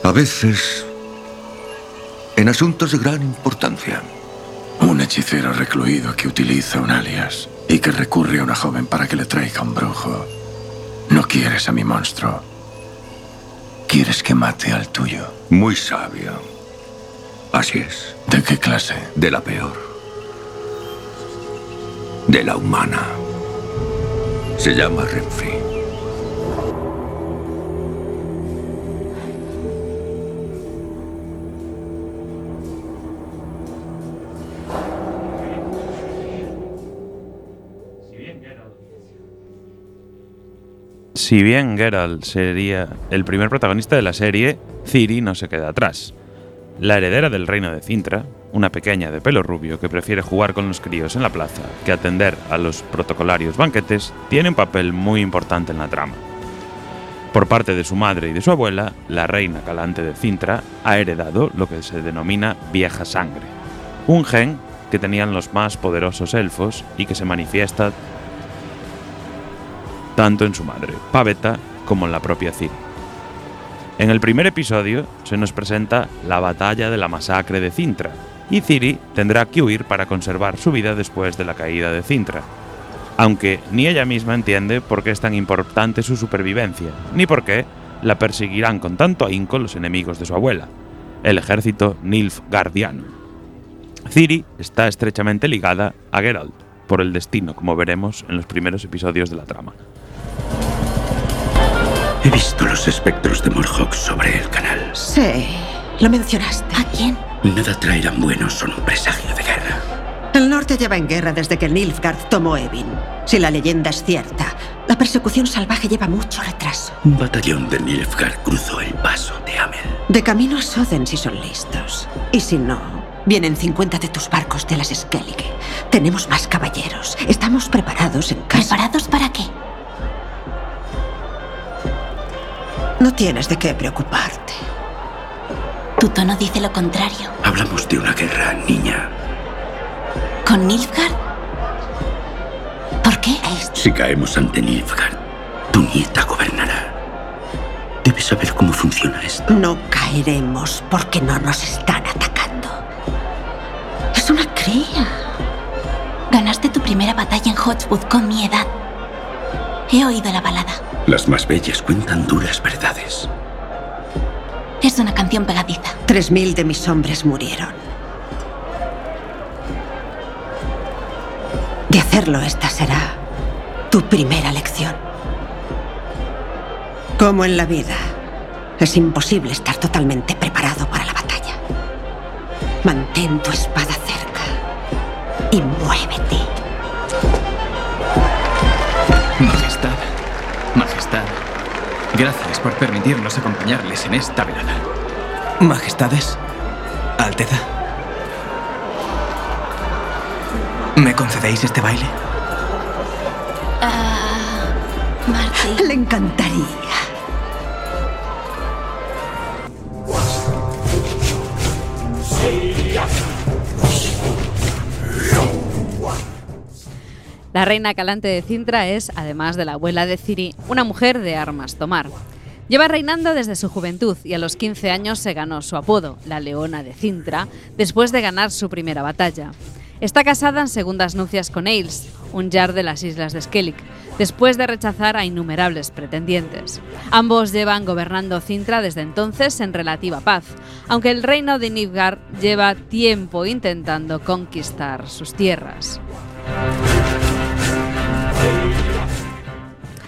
A veces, en asuntos de gran importancia. Un hechicero recluido que utiliza un alias y que recurre a una joven para que le traiga un brujo. No quieres a mi monstruo. Quieres que mate al tuyo. Muy sabio. Así es. ¿De qué clase? De la peor. De la humana. Se llama Renfri. Si bien Geralt sería el primer protagonista de la serie, Ciri no se queda atrás. La heredera del reino de Cintra, una pequeña de pelo rubio que prefiere jugar con los críos en la plaza que atender a los protocolarios banquetes, tiene un papel muy importante en la trama. Por parte de su madre y de su abuela, la reina calante de Cintra ha heredado lo que se denomina vieja sangre, un gen que tenían los más poderosos elfos y que se manifiesta tanto en su madre, Pavetta, como en la propia Ciri. En el primer episodio se nos presenta la batalla de la masacre de Cintra, y Ciri tendrá que huir para conservar su vida después de la caída de Cintra, aunque ni ella misma entiende por qué es tan importante su supervivencia, ni por qué la perseguirán con tanto ahínco los enemigos de su abuela, el ejército Nilfgaardiano. Ciri está estrechamente ligada a Geralt por el destino, como veremos en los primeros episodios de la trama. He visto los espectros de Morhawk sobre el canal. Sí, lo mencionaste. ¿A quién? Nada traerán bueno, son un presagio de guerra. El norte lleva en guerra desde que Nilfgaard tomó Evin. Si la leyenda es cierta, la persecución salvaje lleva mucho retraso. Un batallón de Nilfgaard cruzó el paso de Amel. De camino a Soden si son listos. Y si no, vienen cincuenta de tus barcos de las Skellige. Tenemos más caballeros. Estamos preparados en casa. ¿Preparados para qué? No tienes de qué preocuparte. Tu tono dice lo contrario. Hablamos de una guerra, niña. ¿Con Nilfgaard? ¿Por qué? Si caemos ante Nilfgaard, tu nieta gobernará. Debes saber cómo funciona esto. No caeremos porque no nos están atacando. Es una cría. Ganaste tu primera batalla en Hotwood con mi edad. He oído la balada. Las más bellas cuentan duras verdades. Es una canción pegadiza. Tres mil de mis hombres murieron. De hacerlo, esta será tu primera lección. Como en la vida, es imposible estar totalmente preparado para la batalla. Mantén tu espada cerca y muévete. Majestad, majestad, gracias por permitirnos acompañarles en esta velada. Majestades, Alteza, ¿me concedéis este baile? Uh, Martín. Le encantaría. La reina calante de Cintra es, además de la abuela de Ciri, una mujer de armas tomar. Lleva reinando desde su juventud y a los quince años se ganó su apodo, la Leona de Cintra, después de ganar su primera batalla. Está casada en segundas nupcias con Ails, un jarl de las islas de Skellig, después de rechazar a innumerables pretendientes. Ambos llevan gobernando Cintra desde entonces en relativa paz, aunque el reino de Nilfgaard lleva tiempo intentando conquistar sus tierras.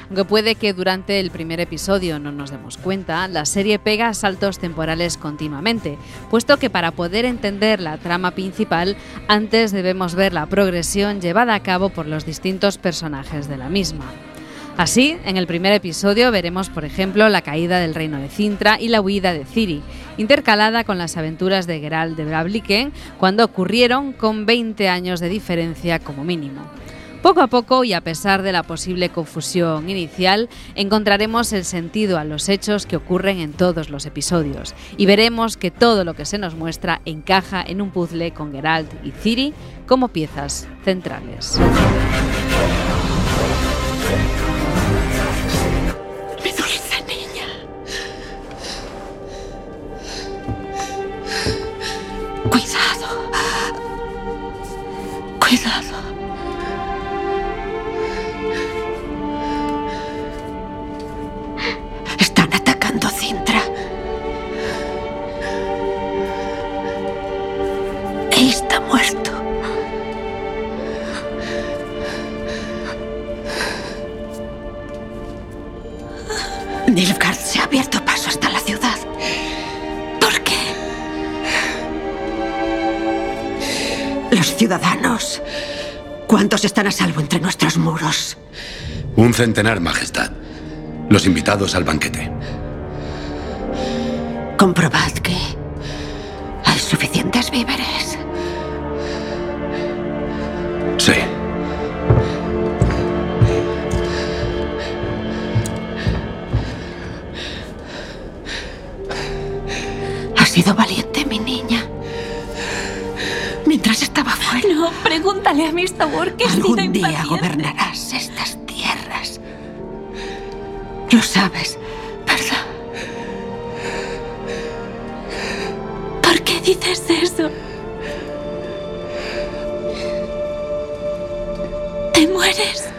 Aunque puede que durante el primer episodio no nos demos cuenta, la serie pega saltos temporales continuamente, puesto que para poder entender la trama principal, antes debemos ver la progresión llevada a cabo por los distintos personajes de la misma. Así, en el primer episodio veremos, por ejemplo, la caída del reino de Cintra y la huida de Ciri, intercalada con las aventuras de Geralt de Blaviken cuando ocurrieron con veinte años de diferencia como mínimo. Poco a poco, y a pesar de la posible confusión inicial, encontraremos el sentido a los hechos que ocurren en todos los episodios y veremos que todo lo que se nos muestra encaja en un puzzle con Geralt y Ciri como piezas centrales. Cuidado. Cuidado. Están atacando Cintra. Él está muerto. Nilfgaard se ha abierto paso hasta la ciudad. Los ciudadanos. ¿Cuántos están a salvo entre nuestros muros? Un centenar, Majestad. Los invitados al banquete. Comprobad que hay suficientes víveres. Sí. Has sido valiente, mi niña. Mientras estaba fuera... No, pregúntale a Miss Tabor que he sido impaciente. Algún día gobernarás estas tierras. Lo sabes, ¿verdad? ¿Por qué dices eso? ¿Te mueres?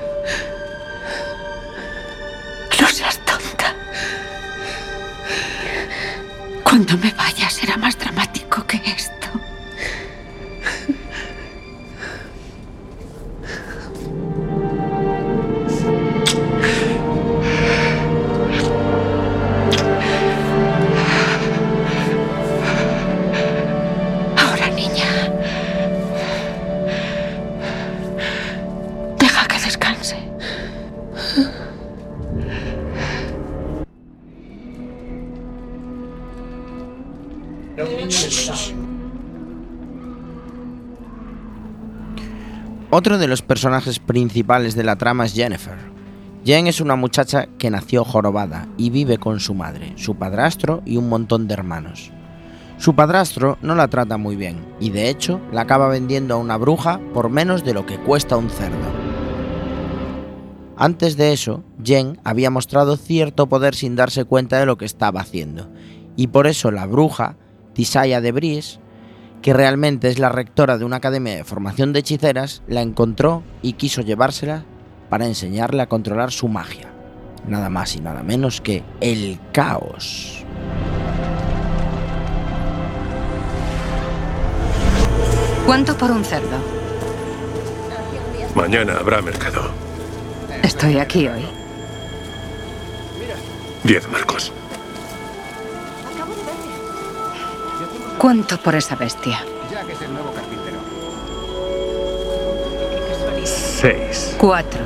No seas tonta. Cuando me vaya será más dramático que esto. Otro de los personajes principales de la trama es Jennifer. Jen es una muchacha que nació jorobada y vive con su madre, su padrastro y un montón de hermanos. Su padrastro no la trata muy bien y de hecho la acaba vendiendo a una bruja por menos de lo que cuesta un cerdo. Antes de eso, Jen había mostrado cierto poder sin darse cuenta de lo que estaba haciendo, y por eso la bruja, Tisaya de Bris, que realmente es la rectora de una academia de formación de hechiceras, la encontró y quiso llevársela para enseñarle a controlar su magia. Nada más y nada menos que el caos. ¿Cuánto por un cerdo? Mañana habrá mercado. Estoy aquí hoy. Diez marcos. ¿Cuánto por esa bestia? Jack es el nuevo carpintero. Seis. Cuatro.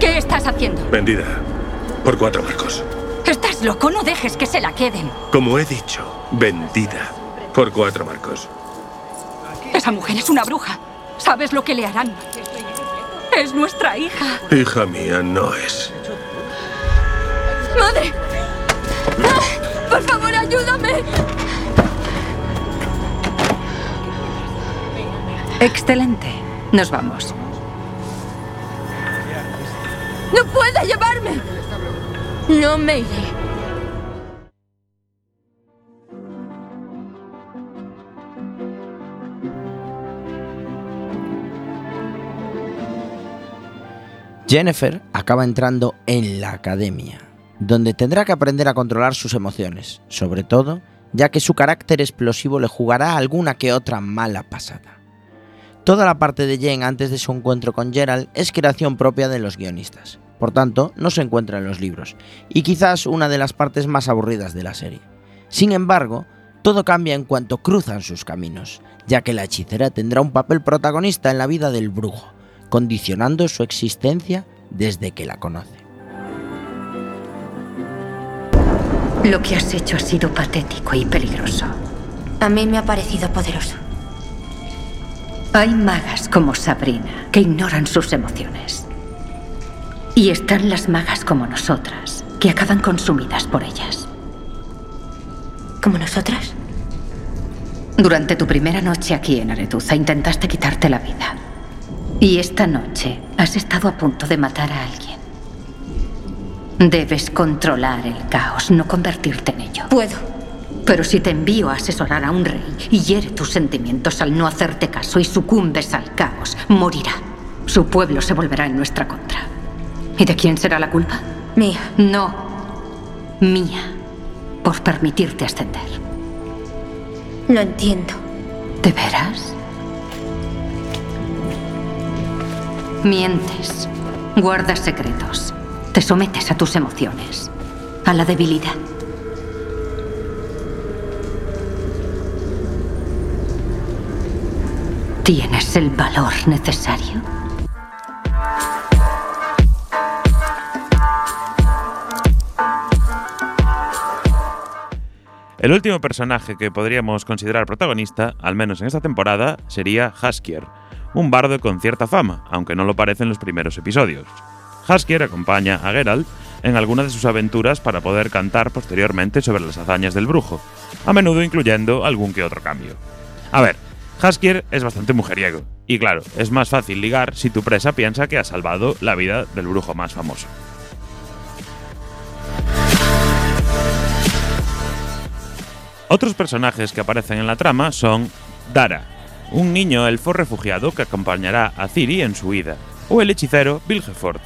¿Qué estás haciendo? Vendida. Por cuatro marcos. Estás loco, no dejes que se la queden. Como he dicho, vendida. Por cuatro marcos. Esa mujer es una bruja. ¿Sabes lo que le harán? Es nuestra hija. Hija mía no es. ¡Madre! ¡Ah! ¡Por favor, ayúdame! Excelente. Nos vamos. ¡No puede llevarme! No me iré. Jennifer acaba entrando en la academia, donde tendrá que aprender a controlar sus emociones, sobre todo ya que su carácter explosivo le jugará alguna que otra mala pasada. Toda la parte de Jen antes de su encuentro con Gerald es creación propia de los guionistas, por tanto, no se encuentra en los libros, y quizás una de las partes más aburridas de la serie. Sin embargo, todo cambia en cuanto cruzan sus caminos, ya que la hechicera tendrá un papel protagonista en la vida del brujo, condicionando su existencia desde que la conoce. Lo que has hecho ha sido patético y peligroso. A mí me ha parecido poderoso. Hay magas como Sabrina que ignoran sus emociones. Y están las magas como nosotras, que acaban consumidas por ellas. ¿Como nosotras? Durante tu primera noche aquí en Aretuza intentaste quitarte la vida. Y esta noche has estado a punto de matar a alguien. Debes controlar el caos, no convertirte en ello. Puedo. Pero si te envío a asesorar a un rey y hiere tus sentimientos al no hacerte caso y sucumbes al caos, morirá. Su pueblo se volverá en nuestra contra. ¿Y de quién será la culpa? Mía. No. Mía. Por permitirte ascender. Lo entiendo. ¿De veras? Mientes. Guardas secretos. Te sometes a tus emociones. A la debilidad. ¿Tienes el valor necesario? El último personaje que podríamos considerar protagonista, al menos en esta temporada, sería Haskier, un bardo con cierta fama, aunque no lo parece en los primeros episodios. Haskier acompaña a Geralt en algunas de sus aventuras para poder cantar posteriormente sobre las hazañas del brujo, a menudo incluyendo algún que otro cambio. A ver, Haskier es bastante mujeriego, y claro, es más fácil ligar si tu presa piensa que ha salvado la vida del brujo más famoso. Otros personajes que aparecen en la trama son Dara, un niño elfo refugiado que acompañará a Ciri en su huida, o el hechicero Vilgefortz,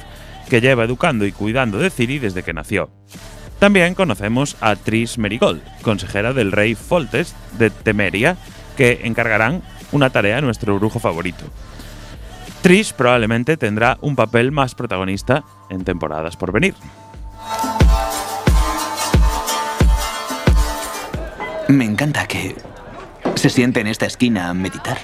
que lleva educando y cuidando de Ciri desde que nació. También conocemos a Triss Merigold, consejera del rey Foltest de Temeria, que encargarán una tarea a nuestro brujo favorito. Triss probablemente tendrá un papel más protagonista en temporadas por venir. Me encanta que se siente en esta esquina a meditar.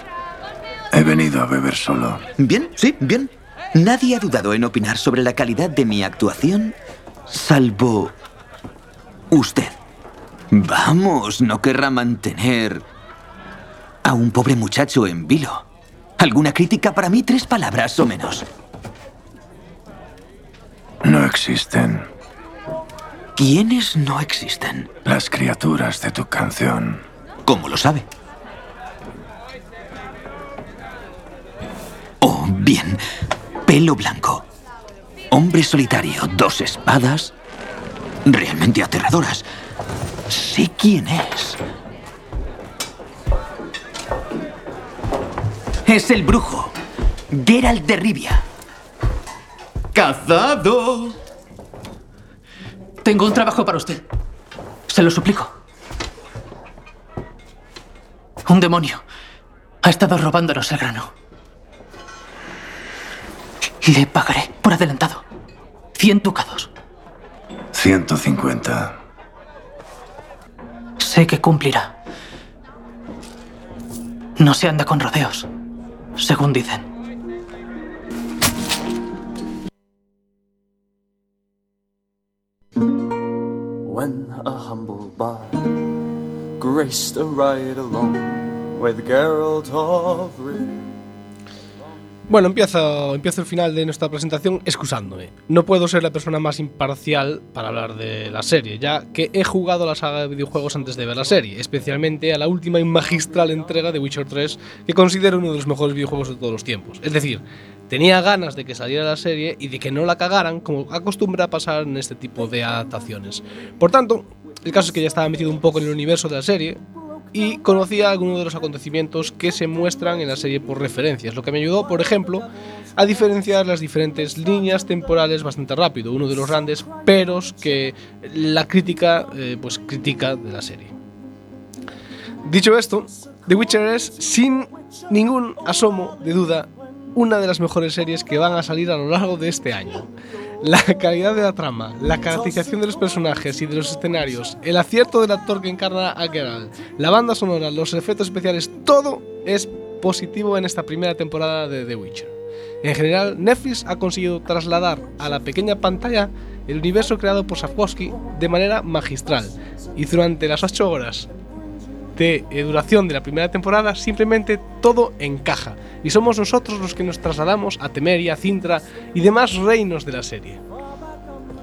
He venido a beber solo. Bien, sí, bien. Nadie ha dudado en opinar sobre la calidad de mi actuación, salvo usted. Vamos, no querrá mantener a un pobre muchacho en vilo. ¿Alguna crítica para mí? Tres palabras o menos. No existen. ¿Quiénes no existen? Las criaturas de tu canción. ¿Cómo lo sabe? Oh, bien. Pelo blanco. Hombre solitario, dos espadas... Realmente aterradoras. Sé quién es. Es el brujo. Geralt de Rivia. ¡Cazado! Tengo un trabajo para usted. Se lo suplico. Un demonio ha estado robándonos el grano. Le pagaré por adelantado. Cien ducados. ciento cincuenta. Sé que cumplirá. No se anda con rodeos, según dicen. When a humble bar graced a ride along with Geralt of Rivia. Bueno, empiezo, empiezo el final de nuestra presentación excusándome. No puedo ser la persona más imparcial para hablar de la serie, ya que he jugado la saga de videojuegos antes de ver la serie, especialmente a la última y magistral entrega de Witcher tres, que considero uno de los mejores videojuegos de todos los tiempos. Es decir, tenía ganas de que saliera la serie y de que no la cagaran, como acostumbra pasar en este tipo de adaptaciones. Por tanto, el caso es que ya estaba metido un poco en el universo de la serie, y conocía algunos de los acontecimientos que se muestran en la serie por referencias, lo que me ayudó, por ejemplo, a diferenciar las diferentes líneas temporales bastante rápido, uno de los grandes peros que la crítica eh, pues critica de la serie. Dicho esto, The Witcher es, sin ningún asomo de duda, una de las mejores series que van a salir a lo largo de este año. La calidad de la trama, la caracterización de los personajes y de los escenarios, el acierto del actor que encarna a Geralt, la banda sonora, los efectos especiales, todo es positivo en esta primera temporada de The Witcher. En general, Netflix ha conseguido trasladar a la pequeña pantalla el universo creado por Sapkowski de manera magistral, y durante las ocho horas de duración de la primera temporada simplemente todo encaja y somos nosotros los que nos trasladamos a Temeria, Cintra y demás reinos de la serie.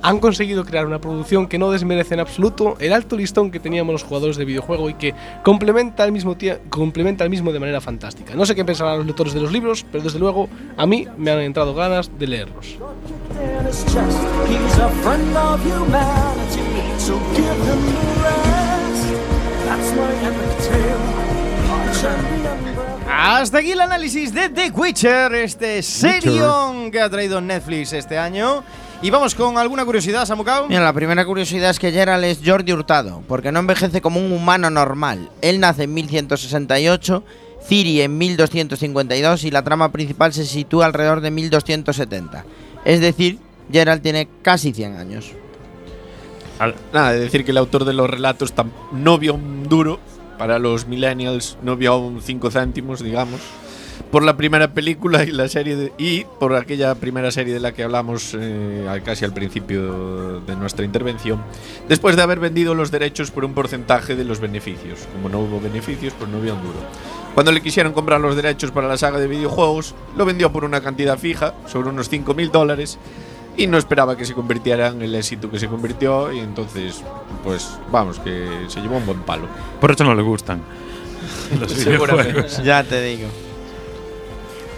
Han conseguido crear una producción que no desmerece en absoluto el alto listón que teníamos los jugadores de videojuego y que complementa al mismo, tie- complementa al mismo de manera fantástica. No sé qué pensarán los lectores de los libros, pero desde luego a mí me han entrado ganas de leerlos. Hasta aquí el análisis de The Witcher, este serión que ha traído Netflix este año. Y vamos con alguna curiosidad, SamuKao. Mira, la primera curiosidad es que Geralt es Jordi Hurtado, porque no envejece como un humano normal. Él nace en mil ciento sesenta y ocho, Ciri en mil doscientos cincuenta y dos y la trama principal se sitúa alrededor de mil doscientos setenta. Es decir, Geralt tiene casi cien años. Nada, de decir que el autor de los relatos tam- no vio un duro para los millennials, no vio un cinco céntimos, digamos, por la primera película y la serie de, y por aquella primera serie de la que hablamos eh, casi al principio de nuestra intervención, después de haber vendido los derechos por un porcentaje de los beneficios. Como no hubo beneficios, pues no vio un duro. Cuando le quisieron comprar los derechos para la saga de videojuegos, lo vendió por una cantidad fija, sobre unos cinco mil dólares, y no esperaba que se convirtiera en el éxito que se convirtió, y entonces, pues vamos, que se llevó un buen palo. Por eso no le gustan los videojuegos. Ya te digo.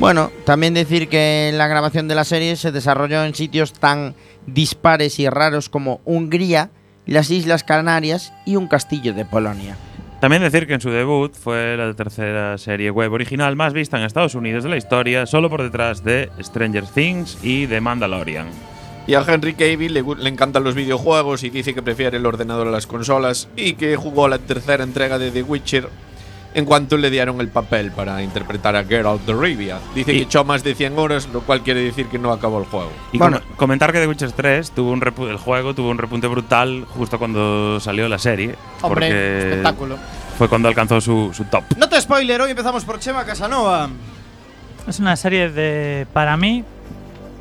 Bueno, también decir que la grabación de la serie se desarrolló en sitios tan dispares y raros como Hungría, las Islas Canarias y un castillo de Polonia. También decir que en su debut fue la tercera serie web original más vista en Estados Unidos de la historia, solo por detrás de Stranger Things y The Mandalorian. Y a Henry Cavill le, le encantan los videojuegos y dice que prefiere el ordenador a las consolas y que jugó la tercera entrega de The Witcher en cuanto le dieron el papel para interpretar a Geralt de Rivia. Dice y que echó más de cien horas, lo cual quiere decir que no acabó el juego. Y bueno, com- comentar que The Witcher tres, tuvo un repu- el juego tuvo un repunte brutal justo cuando salió la serie. Hombre, espectáculo. Fue cuando alcanzó su, su top. No te spoiler, hoy empezamos por Chema Casanova. Es una serie de, para mí,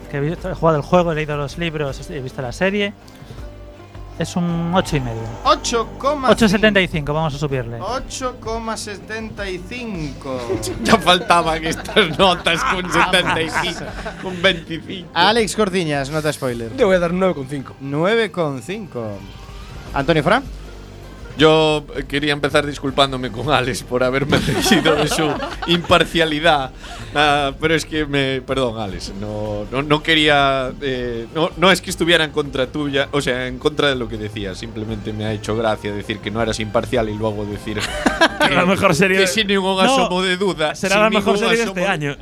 que he, visto, he jugado el juego, he leído los libros, he visto la serie… Es un ocho y medio. ocho coma setenta y cinco, vamos a subirle. ocho coma setenta y cinco. Ya faltaban estas notas con setenta y cinco, con veinticinco. Alex Cortiñas, nota spoiler. Le voy a dar nueve coma cinco. nueve coma cinco. Antonio Fran. Yo quería empezar disculpándome con Alex por haberme metido de su imparcialidad. Nada, pero es que me. Perdón, Alex. No, no, no quería. Eh, no, no es que estuviera en contra tuya, o sea, en contra de lo que decías. Simplemente me ha hecho gracia decir que no eras imparcial y luego decir. Que, la mejor serie. Que sin ningún asomo no, de duda. Será la mejor serie de este año.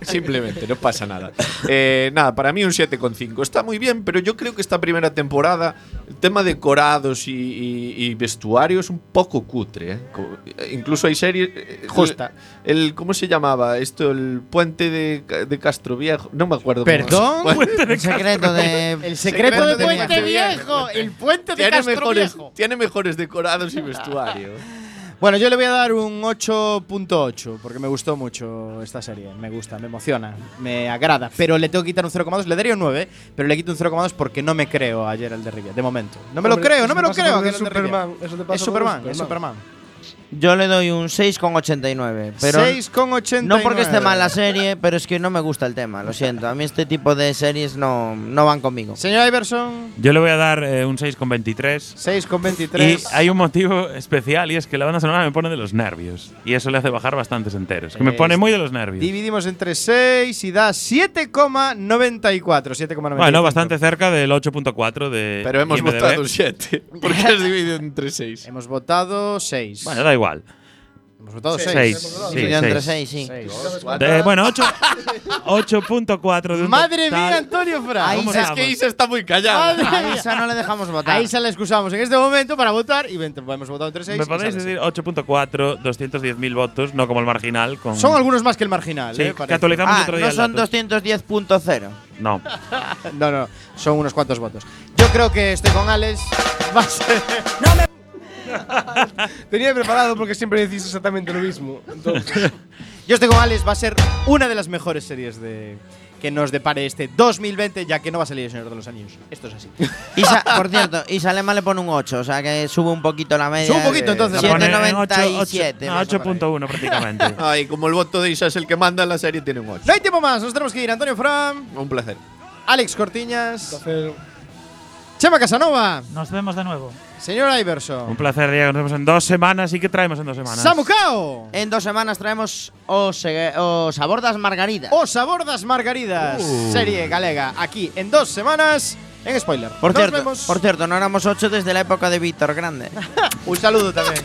Simplemente, no pasa nada. Eh, nada, para mí un siete coma cinco. Está muy bien, pero yo creo que esta primera temporada, el tema de decorados Y, y, y vestuario es un poco cutre, ¿eh? Incluso hay series. Justa. El, el, ¿Cómo se llamaba esto? El puente de, de Castro Viejo. No me acuerdo. ¿Perdón? Cómo se llama. El secreto de. El secreto, secreto del de Puente Viejo. El puente de tiene Castro mejores, Viejo. Tiene mejores decorados y vestuario. Bueno, yo le voy a dar un ocho punto ocho porque me gustó mucho esta serie. Me gusta, me emociona, me agrada. Pero le tengo que quitar un cero coma dos. Le daría un nueve, pero le quito un cero coma dos porque no me creo a Gerald de Rivia. De momento. No me Hombre, lo creo, no me lo creo. Es Superman. Eso te pasa es Superman, es Superman. Yo le doy un seis coma ochenta y nueve. seis coma ochenta y nueve. No porque esté mal la serie, pero es que no me gusta el tema, lo siento. A mí este tipo de series no, no van conmigo. Señor Iverson. Yo le voy a dar eh, un seis coma veintitrés. seis coma veintitrés. Y hay un motivo especial y es que la banda sonora me pone de los nervios. Y eso le hace bajar bastantes enteros. Que eh, me pone muy de los nervios. Dividimos entre seis y da siete coma noventa y cuatro. Bueno, bastante cerca del ocho punto cuatro de. Pero hemos I M D B. Votado siete. ¿Por qué has dividido entre seis? Hemos votado seis. Bueno, da igual. Igual. Hemos votado seis. Sí, bueno, ocho punto cuatro. Madre mía, Antonio Fran. Es que Isa está muy callada. A Isa no le dejamos votar. A Isa la excusamos en este momento para votar y hemos votado entre seis. Me podéis decir ocho punto cuatro, doscientos diez mil votos, no como el marginal. Con son algunos más que el marginal. Sí, eh, que actualizamos ah, otro día. No son doscientos diez punto cero. No. no, no, son unos cuantos votos. Yo creo que estoy con Alex. Va a ser. ¡No me! Tenía preparado porque siempre decís exactamente lo mismo. Entonces. Yo estoy con Alex, va a ser una de las mejores series de que nos depare este dos mil veinte, ya que no va a salir El Señor de los Anillos. Esto es así. Isa, por cierto, y Salema le pone un ocho, o sea que sube un poquito la media. Sube un poquito, entonces. siete coma noventa y siete. No, ocho punto uno prácticamente. Ay, como el voto de Isa es el que manda, la serie tiene un ocho. No hay tiempo más, nos tenemos que ir. Antonio Fran. Un placer. Alex Cortiñas. Un placer. Chema Casanova. Nos vemos de nuevo. Señor Iverson. Un placer, Diego. Nos vemos en dos semanas. ¿Y qué traemos en dos semanas? ¡SamuKao! En dos semanas traemos Os, os abordas Margaridas. Os abordas Margaridas. Uh. Serie galega. Aquí en dos semanas en Spoiler. Por, nos cierto, vemos. Por cierto, no éramos ocho desde la época de Víctor Grande. Un saludo también.